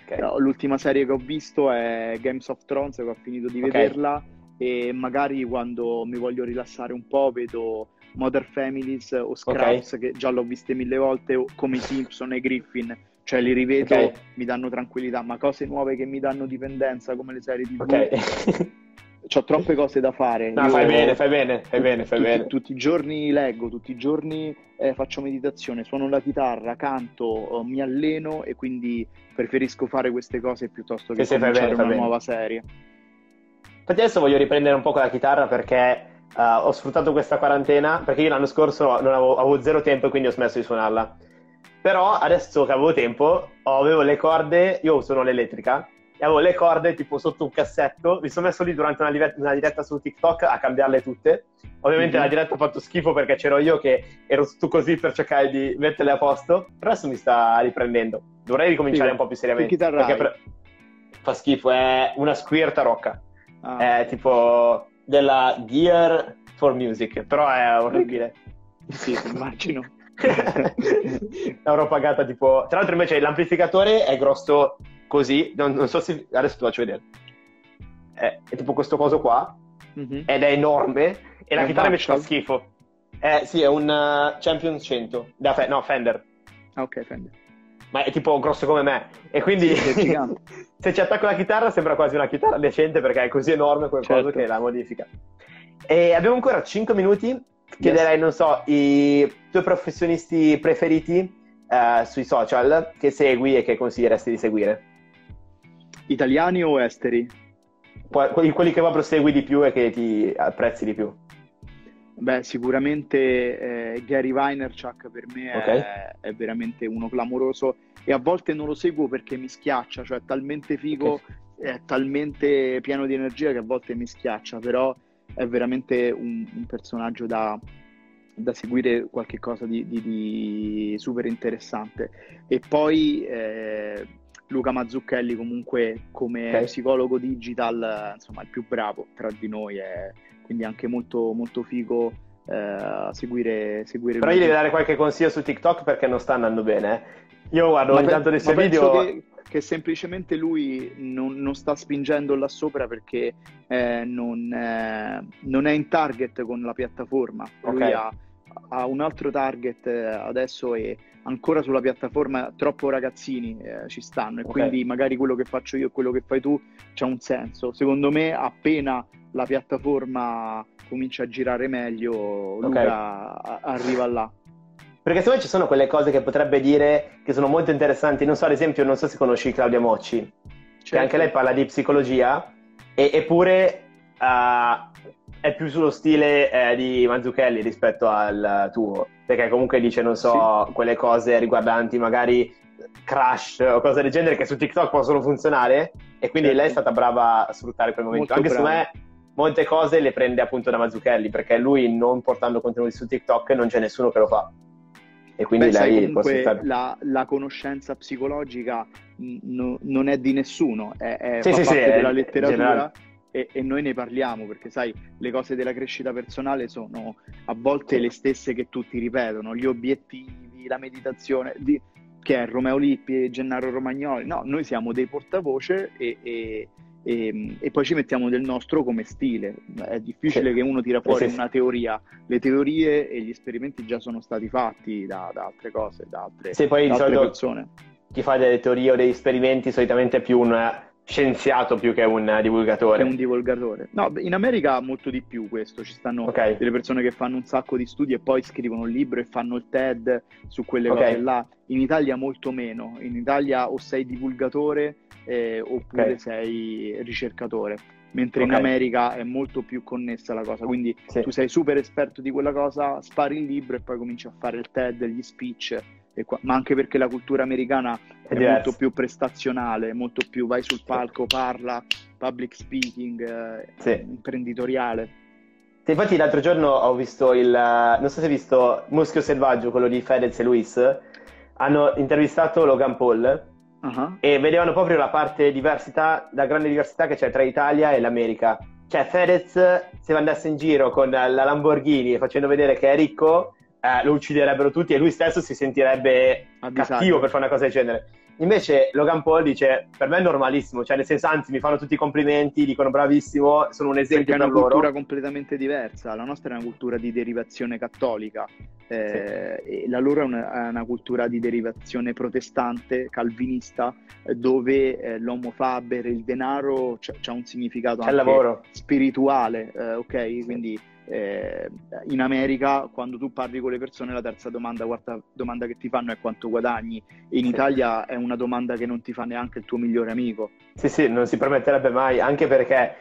Okay. No, l'ultima serie che ho visto è Games of Thrones, che ho finito di vederla, e magari quando mi voglio rilassare un po' vedo Modern Families o Scraps, che già l'ho viste 1000 volte, o come Simpson e Griffin, cioè li rivedo, mi danno tranquillità, ma cose nuove che mi danno dipendenza come le serie TV, c'ho troppe cose da fare. No, fai bene. Tutti i giorni leggo, tutti i giorni faccio meditazione, suono la chitarra, canto, mi alleno, e quindi preferisco fare queste cose piuttosto che cominciare una nuova serie. Infatti adesso voglio riprendere un po' con la chitarra, perché ho sfruttato questa quarantena, perché io l'anno scorso non avevo zero tempo, e quindi ho smesso di suonarla. Però adesso che avevo tempo, avevo le corde, io suono l'elettrica, e avevo le corde tipo sotto un cassetto, mi sono messo lì durante una diretta su TikTok a cambiarle tutte. Ovviamente la diretta ha fatto schifo perché c'ero io che ero tutto così per cercare di metterle a posto, però adesso mi sta riprendendo, dovrei ricominciare un po' più seriamente, perché fa schifo, è una squirta rocca, è tipo della Gear for Music, però è orribile. Sì, immagino. L'avrò pagata tipo, tra l'altro invece l'amplificatore è grosso così, non so se adesso ti faccio vedere, è tipo questo coso qua, ed è enorme, e la chitarra invece fa schifo. Sì, è un Champions 100 da Fender. Ok, Fender, ma è tipo grosso come me, e quindi sì, se ci attacco la chitarra sembra quasi una chitarra decente, perché è così enorme quel coso che la modifica. E abbiamo ancora 5 minuti. Chiederei, non so, i tuoi professionisti preferiti sui social che segui e che consiglieresti di seguire, italiani o esteri? Quelli che proprio segui di più e che ti apprezzi di più. Beh, sicuramente Gary Vaynerchuk per me è veramente uno clamoroso, e a volte non lo seguo perché mi schiaccia, cioè è talmente figo, è talmente pieno di energia che a volte mi schiaccia, però è veramente un personaggio da seguire, qualche cosa di super interessante. E poi Luca Mazzucchelli, comunque come psicologo digital, insomma il più bravo tra di noi, quindi anche molto molto figo seguire. Però io devo dare qualche consiglio su TikTok perché non sta andando bene. Io guardo ogni tanto dei suoi video, che semplicemente lui non sta spingendo là sopra perché non è in target con la piattaforma. Lui ha un altro target adesso, e ancora sulla piattaforma troppo ragazzini ci stanno, e quindi magari quello che faccio io e quello che fai tu c'ha un senso. Secondo me appena la piattaforma comincia a girare meglio, Luca arriva là. Perché secondo me ci sono quelle cose che potrebbe dire che sono molto interessanti. Non so, ad esempio, non so se conosci Claudia Mocci, che anche lei parla di psicologia, eppure è più sullo stile di Mazzucchelli rispetto al tuo, perché comunque dice, non so, quelle cose riguardanti magari crash o cose del genere che su TikTok possono funzionare, e quindi lei è stata brava a sfruttare quel momento. Molto anche brava. Su me molte cose le prende appunto da Mazzucchelli, perché lui, non portando contenuti su TikTok, non c'è nessuno che lo fa. E quindi la conoscenza psicologica non è di nessuno, fa parte della letteratura e noi ne parliamo, perché sai, le cose della crescita personale sono a volte le stesse che tutti ripetono, gli obiettivi, la meditazione, che è Romeo Lippi e Gennaro Romagnoli. No, noi siamo dei portavoce e poi ci mettiamo del nostro come stile. È difficile che uno tira fuori una teoria. Le teorie e gli esperimenti già sono stati fatti da altre cose, da altre persone. Chi fa delle teorie o degli esperimenti solitamente è più un scienziato più che un divulgatore. No, in America molto di più questo. Ci stanno delle persone che fanno un sacco di studi e poi scrivono un libro e fanno il TED su quelle cose là. In Italia molto meno. In Italia o sei divulgatore oppure sei ricercatore, mentre in America è molto più connessa la cosa, quindi tu sei super esperto di quella cosa, spari il libro e poi cominci a fare il TED, gli speech ma anche perché la cultura americana è molto più prestazionale, molto più vai sul palco, parla, public speaking, imprenditoriale. Infatti l'altro giorno ho visto non so se hai visto Muschio Selvaggio, quello di Fedez e Luis, hanno intervistato Logan Paul. Uh-huh. E vedevano proprio la parte diversità, la grande diversità che c'è tra Italia e l'America. Cioè Fedez, se andasse in giro con la Lamborghini facendo vedere che è ricco, lo ucciderebbero tutti e lui stesso si sentirebbe cattivo per fare una cosa del genere. Invece Logan Paul dice: per me è normalissimo, cioè nel senso, anzi, mi fanno tutti i complimenti, dicono bravissimo, sono un esempio per loro. Perché è una cultura completamente diversa. La nostra è una cultura di derivazione cattolica, e la loro è una cultura di derivazione protestante, calvinista, dove l'homo faber, il denaro, c'ha un significato anche lavoro spirituale, quindi... in America quando tu parli con le persone la terza domanda che ti fanno è quanto guadagni, e in Italia è una domanda che non ti fa neanche il tuo migliore amico. Non si permetterebbe mai, anche perché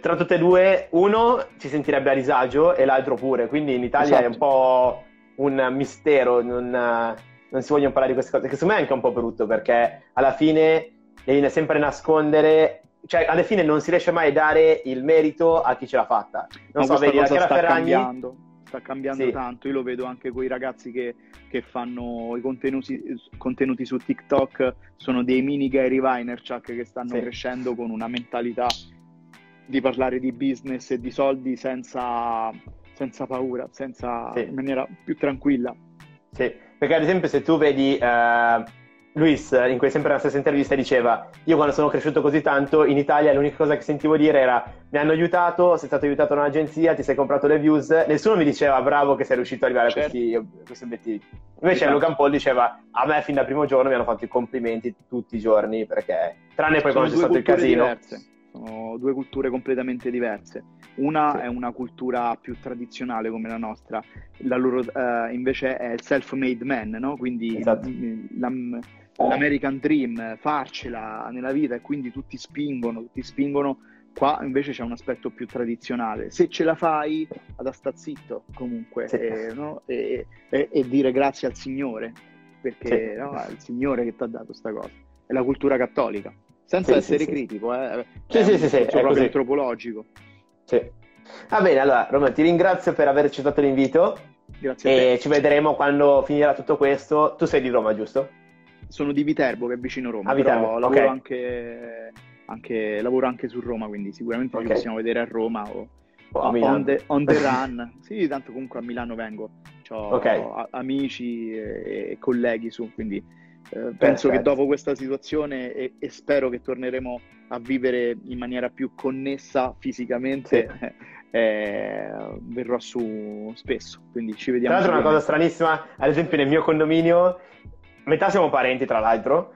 tra tutte e due uno ci sentirebbe a disagio e l'altro pure, quindi in Italia è un po' un mistero, non si vogliono parlare di queste cose, che secondo me è anche un po' brutto, perché alla fine viene sempre nascondere. Cioè, alla fine non si riesce mai a dare il merito a chi ce l'ha fatta. Non so, vedi, la Chiara Ferragni sta cambiando tanto. Io lo vedo anche coi ragazzi che fanno i contenuti su TikTok, sono dei mini Gary Vaynerchuk che stanno crescendo con una mentalità di parlare di business e di soldi senza paura, in maniera più tranquilla. Sì, perché ad esempio se tu vedi... Luis, in cui sempre la stessa intervista, diceva: io quando sono cresciuto così tanto in Italia l'unica cosa che sentivo dire era mi hanno aiutato, sei stato aiutato da un'agenzia, ti sei comprato le views, nessuno mi diceva bravo che sei riuscito ad arrivare a questi obiettivi. Invece Logan Paul diceva: a me fin dal primo giorno mi hanno fatto i complimenti tutti i giorni, perché tranne poi quando c'è stato il casino. Sono due culture completamente diverse. Una è una cultura più tradizionale come la nostra, la loro invece è il self-made man, no? Quindi l'American Dream, farcela nella vita, e quindi tutti spingono. Qua invece c'è un aspetto più tradizionale, se ce la fai ad sta zitto comunque e dire grazie al Signore, perché è il Signore che ti ha dato sta cosa, è la cultura cattolica, senza essere critico, è proprio antropologico. Va bene, allora Romeo, ti ringrazio per aver accettato l'invito. Grazie a te. E ci vedremo quando finirà tutto questo. Tu sei di Roma, giusto? Sono di Viterbo, che è vicino Roma. Però lavoro anche su Roma, quindi sicuramente ci possiamo vedere a Roma o a Milano. On the run. Sì, tanto comunque a Milano vengo, ho amici e colleghi su, quindi penso che dopo questa situazione e spero che torneremo a vivere in maniera più connessa fisicamente, verrò su spesso, quindi ci vediamo. Tra l'altro una cosa stranissima, ad esempio nel mio condominio metà siamo parenti, tra l'altro,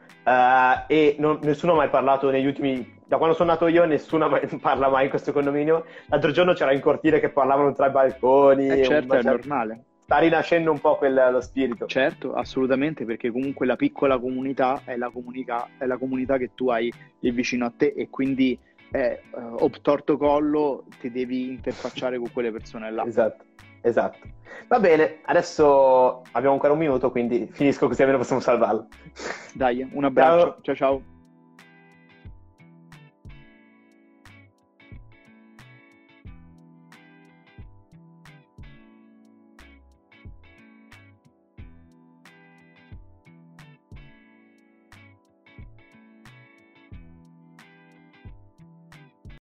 e nessuno ha mai parlato negli ultimi... Da quando sono nato io nessuno parla mai in questo condominio. L'altro giorno c'era in cortile che parlavano tra i balconi. Certo, è normale. Sta rinascendo un po' lo spirito. Certo, assolutamente, perché comunque la piccola comunità è la comunità che tu hai vicino a te, e quindi obtorto collo ti devi interfacciare con quelle persone là. Esatto. Va bene, adesso abbiamo ancora un minuto, quindi finisco così almeno possiamo salvarlo. Dai, un abbraccio. Ciao.